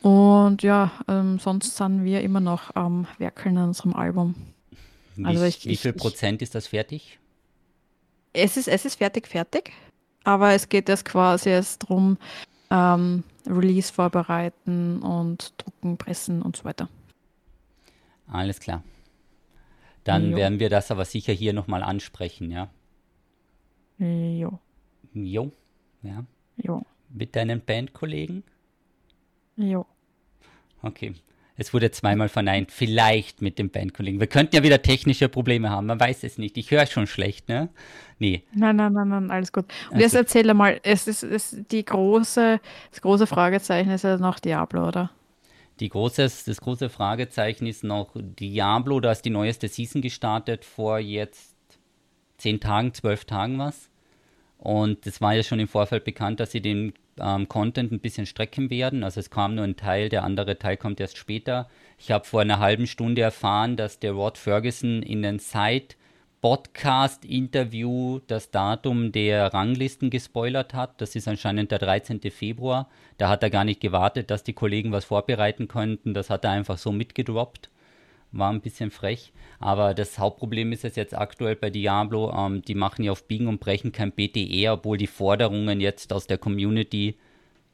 Und ja, ähm, sonst sind wir immer noch am ähm, Werkeln an unserem Album. Wie, also ich, wie viel ich, Prozent ist das fertig? Es ist, es ist fertig, fertig. Aber es geht jetzt quasi erst darum, ähm, Release vorbereiten und drucken, pressen und so weiter. Alles klar. Dann jo. werden wir das aber sicher hier nochmal ansprechen, ja? Jo. Jo, ja. Jo. Mit deinen Bandkollegen? Jo. Okay. Es wurde zweimal verneint. Vielleicht mit dem Bandkollegen. Wir könnten ja wieder technische Probleme haben. Man weiß es nicht. Ich höre schon schlecht, ne? Nee. Nein, nein, nein, nein. Alles gut. Und also, jetzt erzähl mal, es ist, es ist die große, das große Fragezeichen ist ja noch Diablo, oder? Die großes, das große Fragezeichen ist noch Diablo, da ist die neueste Season gestartet vor jetzt zehn Tagen, zwölf Tagen was. Und es war ja schon im Vorfeld bekannt, dass sie den ähm, Content ein bisschen strecken werden. Also es kam nur ein Teil, der andere Teil kommt erst später. Ich habe vor einer halben Stunde erfahren, dass der Rod Ferguson in den Side-Podcast-Interview das Datum der Ranglisten gespoilert hat. Das ist anscheinend der dreizehnten Februar. Da hat er gar nicht gewartet, dass die Kollegen was vorbereiten könnten. Das hat er einfach so mitgedroppt. War ein bisschen frech, aber das Hauptproblem ist es jetzt aktuell bei Diablo, ähm, die machen ja auf Biegen und Brechen kein B T E, obwohl die Forderungen jetzt aus der Community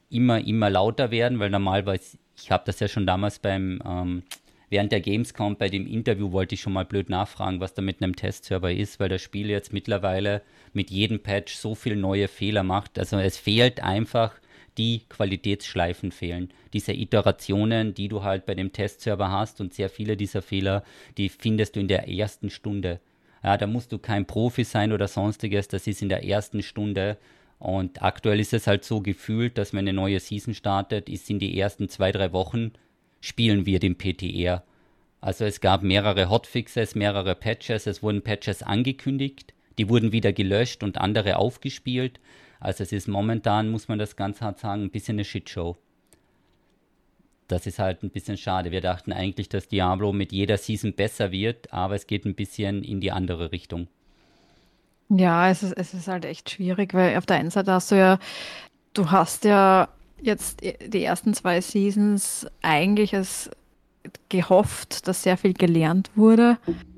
immer, immer lauter werden, weil normalerweise, ich habe das ja schon damals beim, ähm, während der Gamescom bei dem Interview wollte ich schon mal blöd nachfragen, was da mit einem Testserver ist, weil das Spiel jetzt mittlerweile mit jedem Patch so viele neue Fehler macht, also es fehlt einfach, die Qualitätsschleifen fehlen. Diese Iterationen, die du halt bei dem Testserver hast und sehr viele dieser Fehler, die findest du in der ersten Stunde. Ja, da musst du kein Profi sein oder sonstiges, das ist in der ersten Stunde. Und aktuell ist es halt so gefühlt, dass wenn eine neue Season startet, ist in die ersten zwei, drei Wochen, spielen wir den P T R. Also es gab mehrere Hotfixes, mehrere Patches, es wurden Patches angekündigt, die wurden wieder gelöscht und andere aufgespielt. Also es ist momentan, muss man das ganz hart sagen, ein bisschen eine Shitshow. Das ist halt ein bisschen schade. Wir dachten eigentlich, dass Diablo mit jeder Season besser wird, aber es geht ein bisschen in die andere Richtung. Ja, es ist, es ist halt echt schwierig, weil auf der einen Seite hast du ja, du hast ja jetzt die ersten zwei Seasons eigentlich es gehofft, dass sehr viel gelernt wurde.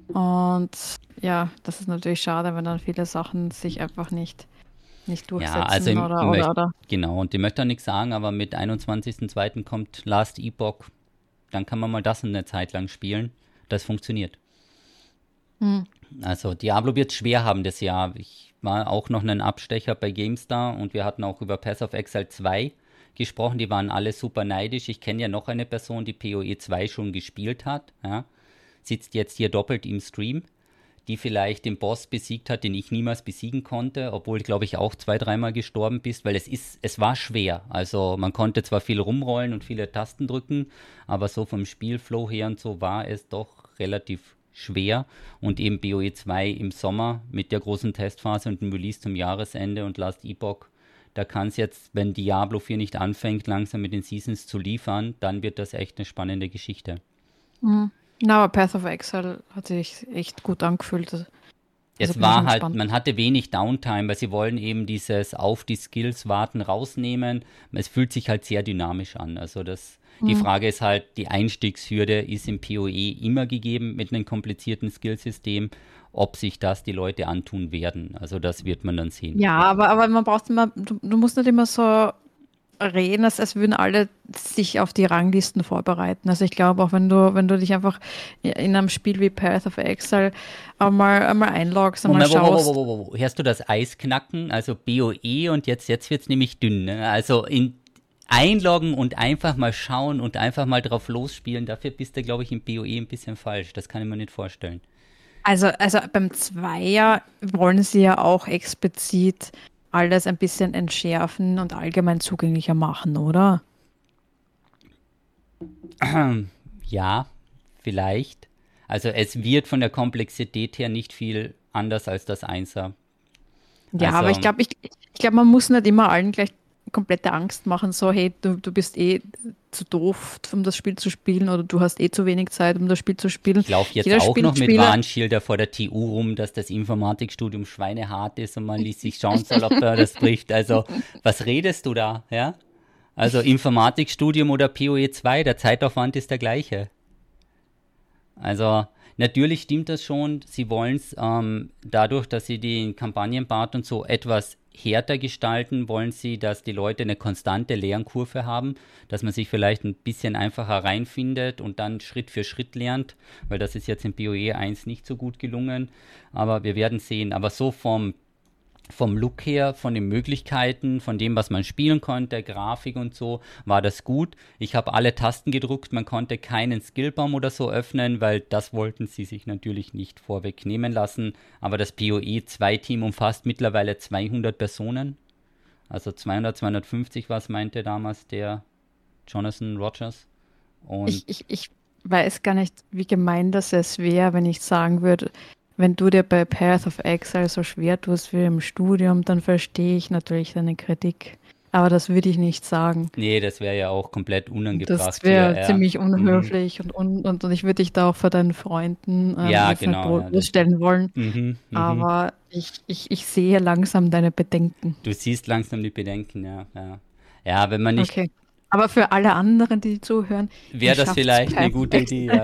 Und ja, das ist natürlich schade, wenn dann viele Sachen sich einfach nicht... nicht durchsetzen ja, also im, oder, möcht, oder, oder. Genau, und ich möchte auch nichts sagen, aber mit einundzwanzigsten zweiten kommt Last Epoch. Dann kann man mal das eine Zeit lang spielen. Das funktioniert. Hm. Also Diablo wird es schwer haben das Jahr. Ich war auch noch einen Abstecher bei GameStar und wir hatten auch über Path of Exile zwei gesprochen. Die waren alle super neidisch. Ich kenne ja noch eine Person, die P O E zwei schon gespielt hat. Ja. Sitzt jetzt hier doppelt im Stream. Die vielleicht den Boss besiegt hat, den ich niemals besiegen konnte, obwohl, glaube ich, auch zwei-, dreimal gestorben bist, weil es ist, es war schwer. Also man konnte zwar viel rumrollen und viele Tasten drücken, aber so vom Spielflow her und so war es doch relativ schwer. Und eben B O E zwei im Sommer mit der großen Testphase und dem Release zum Jahresende und Last Epoch, da kann es jetzt, wenn Diablo vier nicht anfängt, langsam mit den Seasons zu liefern, dann wird das echt eine spannende Geschichte. Mhm. Na, aber Path of Exile hat sich echt gut angefühlt. Also es war halt, man hatte wenig Downtime, weil sie wollen eben dieses auf die Skills warten rausnehmen. Es fühlt sich halt sehr dynamisch an. Also das, mhm. die Frage ist halt, die Einstiegshürde ist im P O E immer gegeben mit einem komplizierten Skillsystem, ob sich das die Leute antun werden. Also das wird man dann sehen. Ja, aber, aber man braucht immer, du, du musst nicht immer so reden, als, als würden alle sich auf die Ranglisten vorbereiten. Also ich glaube, auch wenn du, wenn du dich einfach in einem Spiel wie Path of Exile einmal, einmal einloggst, einmal oh, schaust. Wo, wo, wo, wo, wo. Hörst du das Eis knacken? Also B O E und jetzt, jetzt wird es nämlich dünn. Ne? Also in einloggen und einfach mal schauen und einfach mal drauf losspielen, dafür bist du, glaube ich, im B O E ein bisschen falsch. Das kann ich mir nicht vorstellen. Also, also beim Zweier wollen sie ja auch explizit alles ein bisschen entschärfen und allgemein zugänglicher machen, oder? Ja, vielleicht. Also es wird von der Komplexität her nicht viel anders als das Einser. Ja, also, aber ich glaube, ich, ich glaub, man muss nicht immer allen gleich komplette Angst machen, so hey, du, du bist eh zu doof, um das Spiel zu spielen oder du hast eh zu wenig Zeit, um das Spiel zu spielen. Ich laufe jetzt Jeder auch noch mit Warnschilder vor der T U rum, dass das Informatikstudium schweinehart ist und man ließ sich schauen soll, ob da das bricht. Also, was redest du da? Ja? Also, Informatikstudium oder P O E zwei, der Zeitaufwand ist der gleiche. Also, natürlich stimmt das schon, sie wollen es ähm, dadurch, dass sie den Kampagnenpart und so etwas härter gestalten, wollen sie, dass die Leute eine konstante Lernkurve haben, dass man sich vielleicht ein bisschen einfacher reinfindet und dann Schritt für Schritt lernt, weil das ist jetzt im B O E eins nicht so gut gelungen, aber wir werden sehen. Aber so vom, vom Look her, von den Möglichkeiten, von dem, was man spielen konnte, Grafik und so, war das gut. Ich habe alle Tasten gedrückt, man konnte keinen Skillbaum oder so öffnen, weil das wollten sie sich natürlich nicht vorwegnehmen lassen. Aber das P O E zwei Team umfasst mittlerweile zweihundert Personen. Also zweihundert, zweihundertfünfzig was meinte damals der Jonathan Rogers. Und ich, ich, ich weiß gar nicht, wie gemein das es wäre, wenn ich sagen würde, wenn du dir bei Path of Exile so schwer tust wie im Studium, dann verstehe ich natürlich deine Kritik. Aber das würde ich nicht sagen. Nee, das wäre ja auch komplett unangebracht. Das wäre ja, ziemlich ja. unhöflich mhm. und, und, und ich würde dich da auch vor deinen Freunden ähm, ja, genau, ja, losstellen wollen. Mhm, Aber ich, ich, ich sehe langsam deine Bedenken. Du siehst langsam die Bedenken, ja. Ja, ja wenn man nicht... Okay. Aber für alle anderen, die zuhören, wäre das vielleicht eine gute Idee. Ja.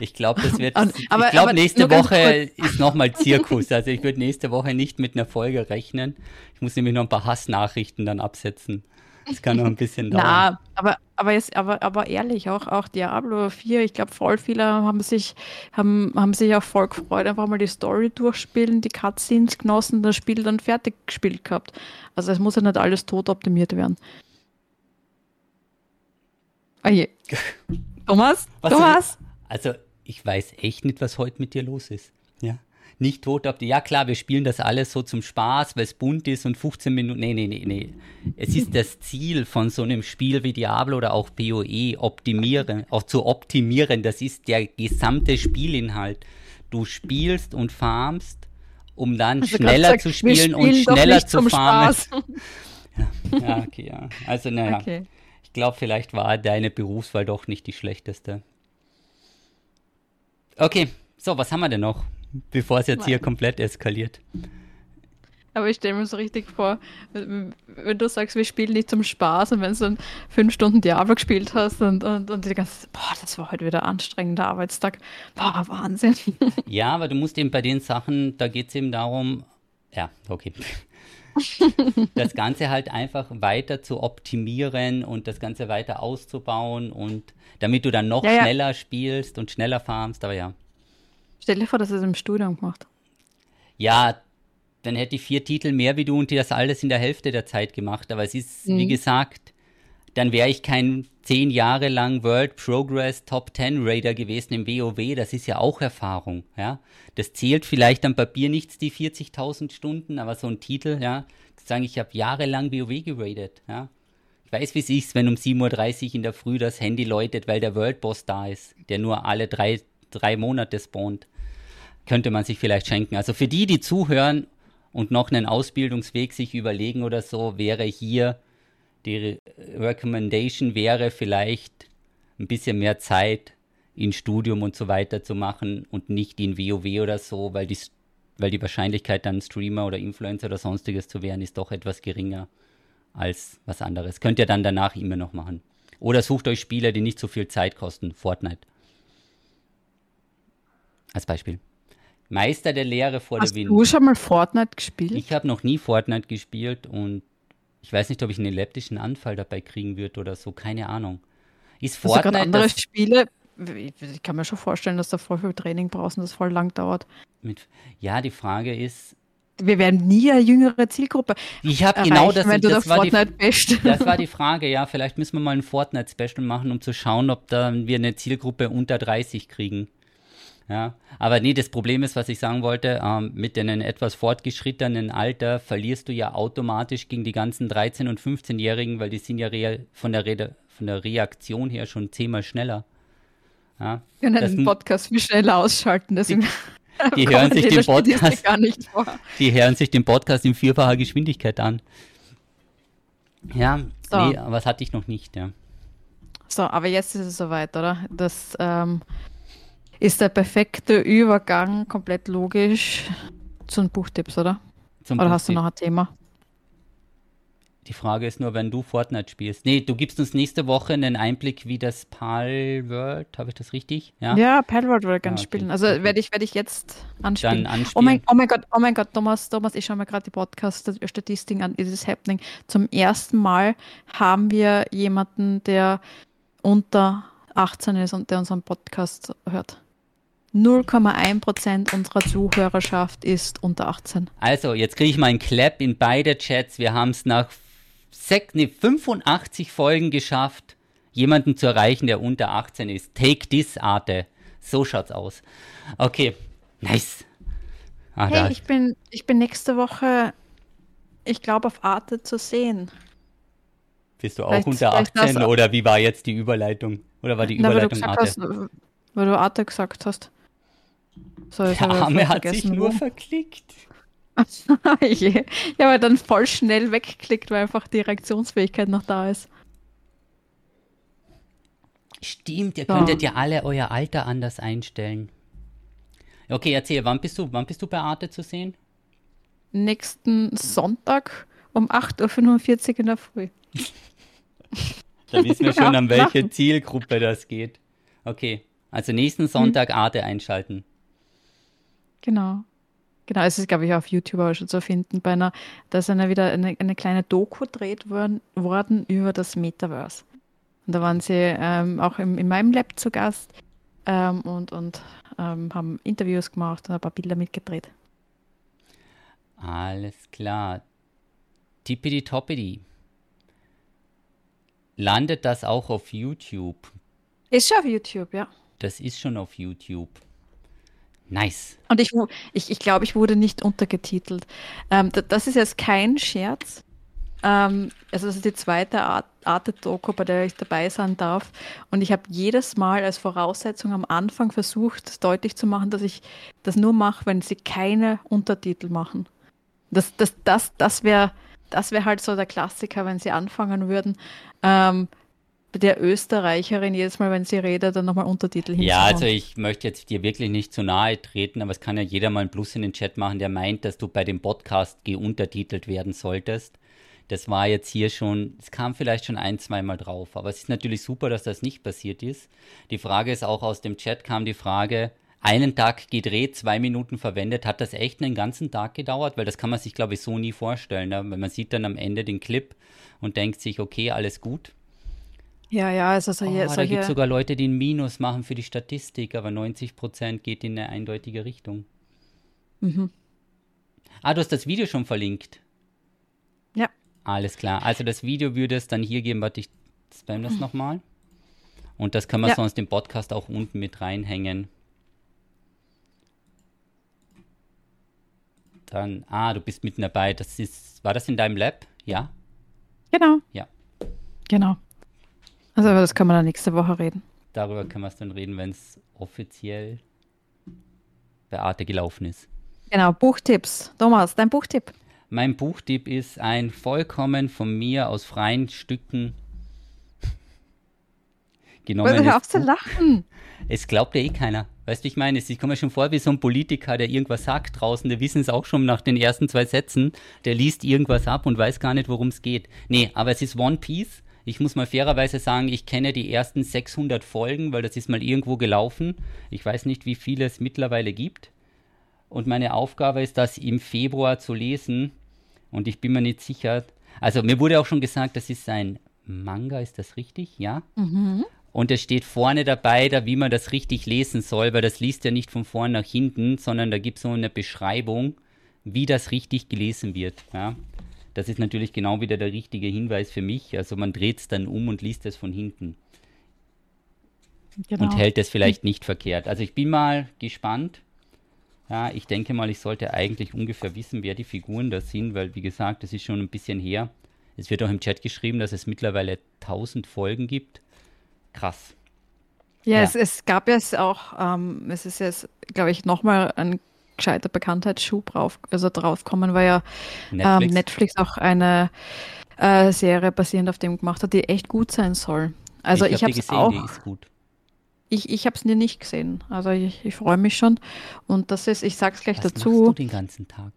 Ich glaube, das wird. Und, aber, ich glaube, nächste Woche ist nochmal Zirkus. Also ich würde nächste Woche nicht mit einer Folge rechnen. Ich muss nämlich noch ein paar Hassnachrichten dann absetzen. Das kann noch ein bisschen dauern. Na, aber aber jetzt aber aber ehrlich, auch auch Diablo vier, ich glaube, voll viele haben sich haben haben sich auch voll gefreut, einfach mal die Story durchspielen, die Cutscenes genossen, das Spiel dann fertig gespielt gehabt. Also es muss ja nicht alles tot optimiert werden. Oh je. Thomas, was Thomas. Du, also ich weiß echt nicht, was heute mit dir los ist. Ja, nicht tot ab. Ja klar, wir spielen das alles so zum Spaß, weil es bunt ist und fünfzehn Minuten. Nee, nee, nee, nee. Es ist das Ziel von so einem Spiel wie Diablo oder auch WoW, optimieren, auch zu optimieren. Das ist der gesamte Spielinhalt. Du spielst und farmst, um dann also schneller sagt, zu spielen und schneller zu farmen. Ja, ja, okay, ja. Also naja. Okay. Ich glaube, vielleicht war deine Berufswahl doch nicht die schlechteste. Okay, so, was haben wir denn noch, bevor es jetzt hier komplett eskaliert? Aber ich stelle mir so richtig vor, wenn du sagst, wir spielen nicht zum Spaß und wenn du dann fünf Stunden Diablo gespielt hast und, und, und die ganze Zeit, boah, das war heute wieder ein anstrengender Arbeitstag. Boah, Wahnsinn. Ja, aber du musst eben bei den Sachen, da geht es eben darum, ja, okay. Das Ganze halt einfach weiter zu optimieren und das Ganze weiter auszubauen und damit du dann noch ja, ja. schneller spielst und schneller farmst, aber ja. Stell dir vor, dass du es im Studium gemacht. Ja, dann hätte ich vier Titel mehr wie du und die das alles in der Hälfte der Zeit gemacht, aber es ist, mhm. wie gesagt, dann wäre ich kein zehn Jahre lang World Progress Top Ten Raider gewesen im WoW, das ist ja auch Erfahrung, ja. Das zählt vielleicht am Papier nichts, die vierzigtausend Stunden, aber so ein Titel, ja, sagen, ich habe jahrelang WoW geradet, ja. Ich weiß, wie es ist, wenn um sieben Uhr dreißig in der Früh das Handy läutet, weil der World Boss da ist, der nur alle drei, drei Monate spawnt. Könnte man sich vielleicht schenken. Also für die, die zuhören und noch einen Ausbildungsweg sich überlegen oder so, wäre hier die Recommendation wäre vielleicht ein bisschen mehr Zeit in Studium und so weiter zu machen und nicht in WoW oder so, weil die, weil die Wahrscheinlichkeit dann Streamer oder Influencer oder sonstiges zu werden ist doch etwas geringer als was anderes. Könnt ihr dann danach immer noch machen. Oder sucht euch Spieler, die nicht so viel Zeit kosten. Fortnite. Als Beispiel. Meister der Lehre vor der Winde. Hast du schon mal Fortnite gespielt? Ich habe noch nie Fortnite gespielt und ich weiß nicht, ob ich einen epileptischen Anfall dabei kriegen würde oder so, keine Ahnung. Ist Fortnite, also andere das, Spiele, ich kann mir schon vorstellen, dass da voll viel Training brauchst und das voll lang dauert. Mit, ja, die Frage ist... Wir werden nie eine jüngere Zielgruppe ich hab erreichen, genau das, wenn du das, das war Fortnite bist. Das war die Frage, ja, vielleicht müssen wir mal ein Fortnite-Special machen, um zu schauen, ob dann wir eine Zielgruppe unter dreißig kriegen. Ja, aber nee, das Problem ist, was ich sagen wollte, ähm, mit einem etwas fortgeschrittenen Alter verlierst du ja automatisch gegen die ganzen dreizehn- und fünfzehnjährigen, weil die sind ja rea- von, der Re- von der Reaktion her schon zehnmal schneller. Ja, wir können den Podcast viel schneller ausschalten, deswegen die, die hören sich den Podcast gar nicht vor. Die hören sich den Podcast in vierfacher Geschwindigkeit an. Ja, so. Nee, aber das hatte ich noch nicht, ja. So, aber jetzt ist es soweit, oder? Das, ähm... ist der perfekte Übergang komplett logisch zu den Buchtipps, oder? Zum oder Buchtipp. Hast du noch ein Thema? Die Frage ist nur, wenn du Fortnite spielst. Nee, du gibst uns nächste Woche einen Einblick, wie das Palworld, habe ich das richtig? Ja, ja Palworld würde ich gerne ja, okay. spielen. Also werde ich, werd ich jetzt anspielen. Dann anspielen. Oh, mein, oh mein Gott, oh mein Gott, Thomas, Thomas, ich schaue mir gerade die Podcast-Statistiken an. It is happening. Zum ersten Mal haben wir jemanden, der unter achtzehn ist und der unseren Podcast hört. null Komma eins Prozent unserer Zuhörerschaft ist unter achtzehn. Also, jetzt kriege ich mal einen Clap in beide Chats. Wir haben es nach fünfundachtzig Folgen geschafft, jemanden zu erreichen, der unter achtzehn ist. Take this, Arte. So schaut's aus. Okay, nice. Ach, hey, ich bin, ich bin nächste Woche, ich glaube, auf Arte zu sehen. Bist du auch vielleicht, unter achtzehn das, oder wie war jetzt die Überleitung? Oder war die na, Überleitung Arte? Hast, weil du Arte gesagt hast. So, der Arme hat sich nur verklickt. Ja, weil dann voll schnell wegklickt, weil einfach die Reaktionsfähigkeit noch da ist. Stimmt, ihr so. Könntet ja alle euer Alter anders einstellen. Okay, erzähl, wann bist du, wann bist du bei Arte zu sehen? Nächsten Sonntag um acht Uhr fünfundvierzig in der Früh. Da wissen wir schon, ja, an welche machen. Zielgruppe das geht. Okay, also nächsten Sonntag hm. Arte einschalten. Genau. Genau, es ist, glaube ich, auf YouTube auch schon zu finden. Bei einer, da ist eine, wieder eine, eine kleine Doku gedreht worden, worden über das Metaverse. Und da waren sie ähm, auch im, in meinem Lab zu Gast ähm, und, und ähm, haben Interviews gemacht und ein paar Bilder mitgedreht. Alles klar. Tippidi-toppidi. Landet das auch auf YouTube? Ist schon auf YouTube, ja. Das ist schon auf YouTube. Nice. Und ich ich, ich glaube, ich wurde nicht untergetitelt. Ähm, das ist jetzt kein Scherz. Ähm, also das ist die zweite Art, Arte-Doku, bei der ich dabei sein darf. Und ich habe jedes Mal als Voraussetzung am Anfang versucht, deutlich zu machen, dass ich das nur mache, wenn sie keine Untertitel machen. Das, das, das, das wäre das wär halt so der Klassiker, wenn sie anfangen würden, ähm, der Österreicherin jedes Mal, wenn sie redet, dann nochmal Untertitel hinzufügen. Ja, also ich möchte jetzt dir wirklich nicht zu nahe treten, aber es kann ja jeder mal einen Plus in den Chat machen, der meint, dass du bei dem Podcast geuntertitelt werden solltest. Das war jetzt hier schon, es kam vielleicht schon ein, zweimal drauf, aber es ist natürlich super, dass das nicht passiert ist. Die Frage ist auch, aus dem Chat kam die Frage, einen Tag gedreht, zwei Minuten verwendet, hat das echt einen ganzen Tag gedauert? Weil das kann man sich, glaube ich, so nie vorstellen, ne? Wenn man sieht dann am Ende den Clip und denkt sich, okay, alles gut. Ja, ja, also so hier, oh, so da gibt es sogar Leute, die einen Minus machen für die Statistik, aber neunzig Prozent geht in eine eindeutige Richtung. Mhm. Ah, du hast das Video schon verlinkt? Ja. Alles klar, also das Video würde es dann hier geben, warte, ich spam das mhm. nochmal. Und das kann man ja. sonst im Podcast auch unten mit reinhängen. Dann, ah, du bist mitten dabei, das ist, war das in deinem Lab? Ja? Genau. Ja. Genau. Also aber das kann man dann nächste Woche reden. Darüber können wir es dann reden, wenn es offiziell bei Arte gelaufen ist. Genau, Buchtipps. Thomas, dein Buchtipp? Mein Buchtipp ist ein vollkommen von mir aus freien Stücken genommenes Buch. Auf zu lachen. Es glaubt ja eh keiner. Weißt du, ich meine, ich komme mir schon vor wie so ein Politiker, der irgendwas sagt draußen, der wissen es auch schon nach den ersten zwei Sätzen, der liest irgendwas ab und weiß gar nicht, worum es geht. Nee, aber es ist One Piece. Ich muss mal fairerweise sagen, ich kenne die ersten sechshundert Folgen, weil das ist mal irgendwo gelaufen. Ich weiß nicht, wie viele es mittlerweile gibt. Und meine Aufgabe ist, das im Februar zu lesen. Und ich bin mir nicht sicher. Also mir wurde auch schon gesagt, das ist ein Manga, ist das richtig? Ja. Mhm. Und es steht vorne dabei, da, wie man das richtig lesen soll, weil das liest ja nicht von vorn nach hinten, sondern da gibt es so eine Beschreibung, wie das richtig gelesen wird. Ja. Das ist natürlich genau wieder der richtige Hinweis für mich. Also man dreht es dann um und liest es von hinten. Genau. Und hält es vielleicht nicht verkehrt. Also ich bin mal gespannt. Ja, ich denke mal, ich sollte eigentlich ungefähr wissen, wer die Figuren da sind, weil wie gesagt, das ist schon ein bisschen her. Es wird auch im Chat geschrieben, dass es mittlerweile tausend Folgen gibt. Krass. Ja, ja. Es, es gab es auch, ähm, es ist jetzt, glaube ich, nochmal ein gescheiter Bekanntheitsschub drauf, also draufkommen, weil ja Netflix, ähm, Netflix auch eine äh, Serie basierend auf dem gemacht hat, die echt gut sein soll. Also ich, ich habe es auch. Die ist gut. Ich, ich habe es nicht gesehen. Also ich, ich freue mich schon. Und das ist, ich sag's gleich Was dazu. Was machst du den ganzen Tag?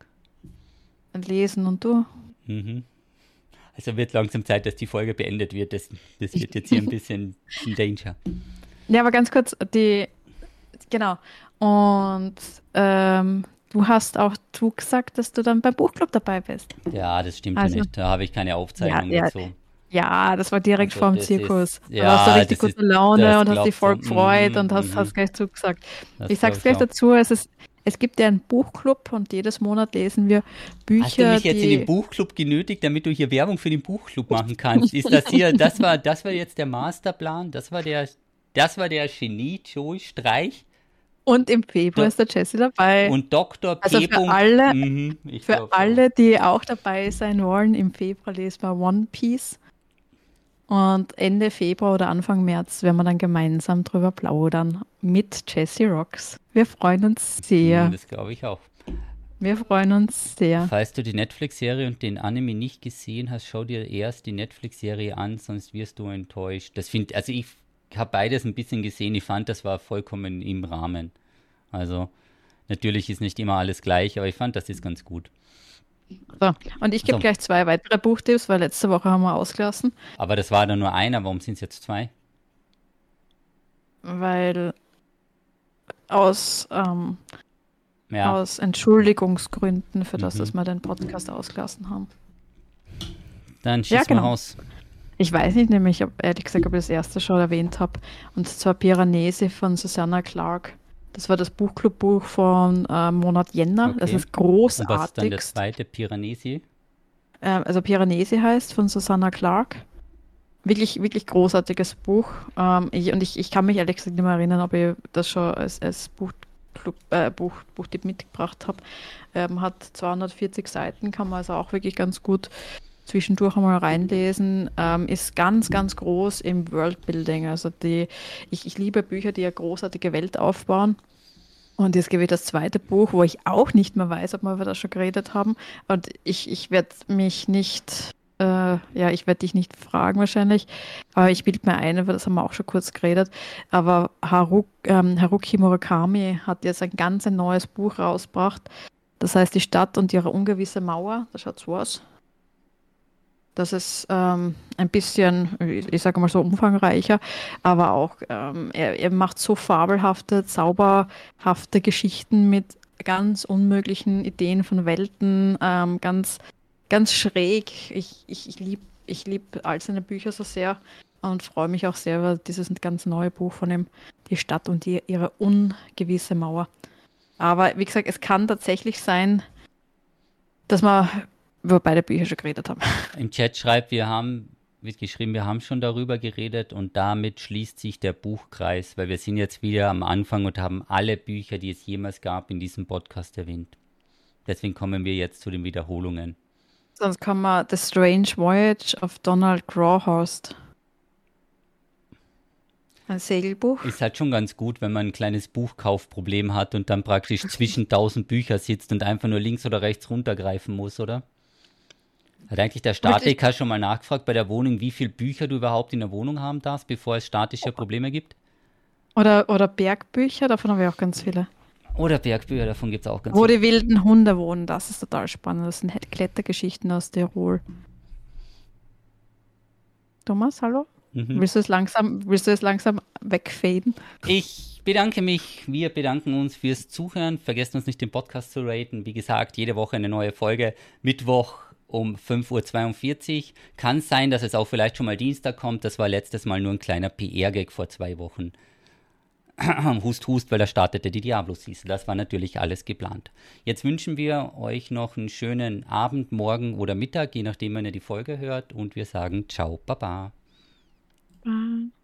Lesen und du? Mhm. Also wird langsam Zeit, dass die Folge beendet wird. Das, das wird jetzt hier ein bisschen in Danger. Ja, aber ganz kurz, die genau. Und ähm, du hast auch du gesagt, dass du dann beim Buchclub dabei bist. Ja, das stimmt also, ja nicht. Da habe ich keine Aufzeichnung ja, dazu. Ja, ja, das war direkt also, vor dem Zirkus. Ist, ja, da hast du richtig gute ist, Laune und hast dich voll gefreut mm, und hast, mm, hast gleich zugesagt. Ich sag's gleich dazu, es ist Es gibt ja einen Buchclub und jedes Monat lesen wir Bücher. Hast du mich jetzt in den Buchclub genötigt, damit du hier Werbung für den Buchclub machen kannst? Ist das hier, das war, das war jetzt der Masterplan, das war der, das war der Genie-Joy-Streich. Und im Februar Do- ist der Jesse dabei. Und Doktor P. Also für alle, mhm, ich für glaub, alle, die auch dabei sein wollen, im Februar lesen wir One Piece. Und Ende Februar oder Anfang März werden wir dann gemeinsam drüber plaudern mit Jesse Rocks. Wir freuen uns sehr. Das glaube ich auch. Wir freuen uns sehr. Falls du die Netflix-Serie und den Anime nicht gesehen hast, schau dir erst die Netflix-Serie an, sonst wirst du enttäuscht. Das find, also ich habe beides ein bisschen gesehen. Ich fand, das war vollkommen im Rahmen. Also natürlich ist nicht immer alles gleich, aber ich fand, das ist ganz gut. So, und ich gebe so. gleich zwei weitere Buchtipps, weil letzte Woche haben wir ausgelassen. Aber das war dann nur einer, warum sind es jetzt zwei? Weil aus, ähm, ja. aus Entschuldigungsgründen für das, mhm. dass wir den Podcast ausgelassen haben. Dann schieß ja, genau. mal raus. Ich weiß nicht, nämlich ob, ehrlich gesagt, ob ich das erste schon erwähnt habe. Und zwar Piranesi von Susanna Clark. Das war das Buchclub-Buch von äh, Monat Jänner. Okay. Das ist großartig. Und was ist dann das zweite, Piranesi? Äh, also Piranesi heißt, von Susanna Clark. Wirklich, wirklich großartiges Buch. Ähm, ich, und ich, ich kann mich ehrlich gesagt nicht mehr erinnern, ob ich das schon als, als Buchclub, äh, Buch, Buchtipp mitgebracht habe. Ähm, hat zweihundertvierzig Seiten, kann man also auch wirklich ganz gut zwischendurch einmal reinlesen, ähm, ist ganz, ganz groß im Worldbuilding. Also die, ich, ich liebe Bücher, die eine großartige Welt aufbauen. Und jetzt gebe ich das zweite Buch, wo ich auch nicht mehr weiß, ob wir über das schon geredet haben. Und ich, ich werde mich nicht, äh, ja, ich werde dich nicht fragen wahrscheinlich, aber ich bilde mir ein, über das haben wir auch schon kurz geredet. Aber Haru, ähm, Haruki Murakami hat jetzt ein ganz ein neues Buch rausgebracht. Das heißt, die Stadt und ihre ungewisse Mauer, das schaut so aus. Das ist ähm, ein bisschen, ich, ich sage mal so, umfangreicher, aber auch, ähm, er, er macht so fabelhafte, zauberhafte Geschichten mit ganz unmöglichen Ideen von Welten, ähm, ganz, ganz schräg. Ich, ich, ich liebe ich lieb all seine Bücher so sehr und freue mich auch sehr über dieses ganz neue Buch von ihm, Die Stadt und die, ihre ungewisse Mauer. Aber wie gesagt, es kann tatsächlich sein, dass man über beide Bücher schon geredet haben. Im Chat schreibt, wir haben, wird geschrieben, wir haben schon darüber geredet und damit schließt sich der Buchkreis, weil wir sind jetzt wieder am Anfang und haben alle Bücher, die es jemals gab, in diesem Podcast erwähnt. Deswegen kommen wir jetzt zu den Wiederholungen. Sonst kommen wir The Strange Voyage of Donald Grawhurst. Ein Segelbuch. Ist halt schon ganz gut, wenn man ein kleines Buchkaufproblem hat und dann praktisch zwischen tausend Bücher sitzt und einfach nur links oder rechts runtergreifen muss, oder? Hat eigentlich der Statiker schon mal nachgefragt bei der Wohnung, wie viele Bücher du überhaupt in der Wohnung haben darfst, bevor es statische Probleme gibt? Oder, oder Bergbücher, davon haben wir auch ganz viele. Oder Bergbücher, davon gibt es auch ganz viele. Wo die wilden Hunde wohnen, das ist total spannend. Das sind Klettergeschichten aus Tirol. Thomas, hallo? Mhm. Willst du es langsam, willst du es langsam wegfaden? Ich bedanke mich. Wir bedanken uns fürs Zuhören. Vergesst uns nicht, den Podcast zu raten. Wie gesagt, jede Woche eine neue Folge. Mittwoch um fünf Uhr zweiundvierzig. Kann sein, dass es auch vielleicht schon mal Dienstag kommt. Das war letztes Mal nur ein kleiner P R-Gag vor zwei Wochen. Hust, hust, weil da startete die Diablo-Season. Das war natürlich alles geplant. Jetzt wünschen wir euch noch einen schönen Abend, Morgen oder Mittag, je nachdem, wann ihr die Folge hört. Und wir sagen ciao, baba. Bye.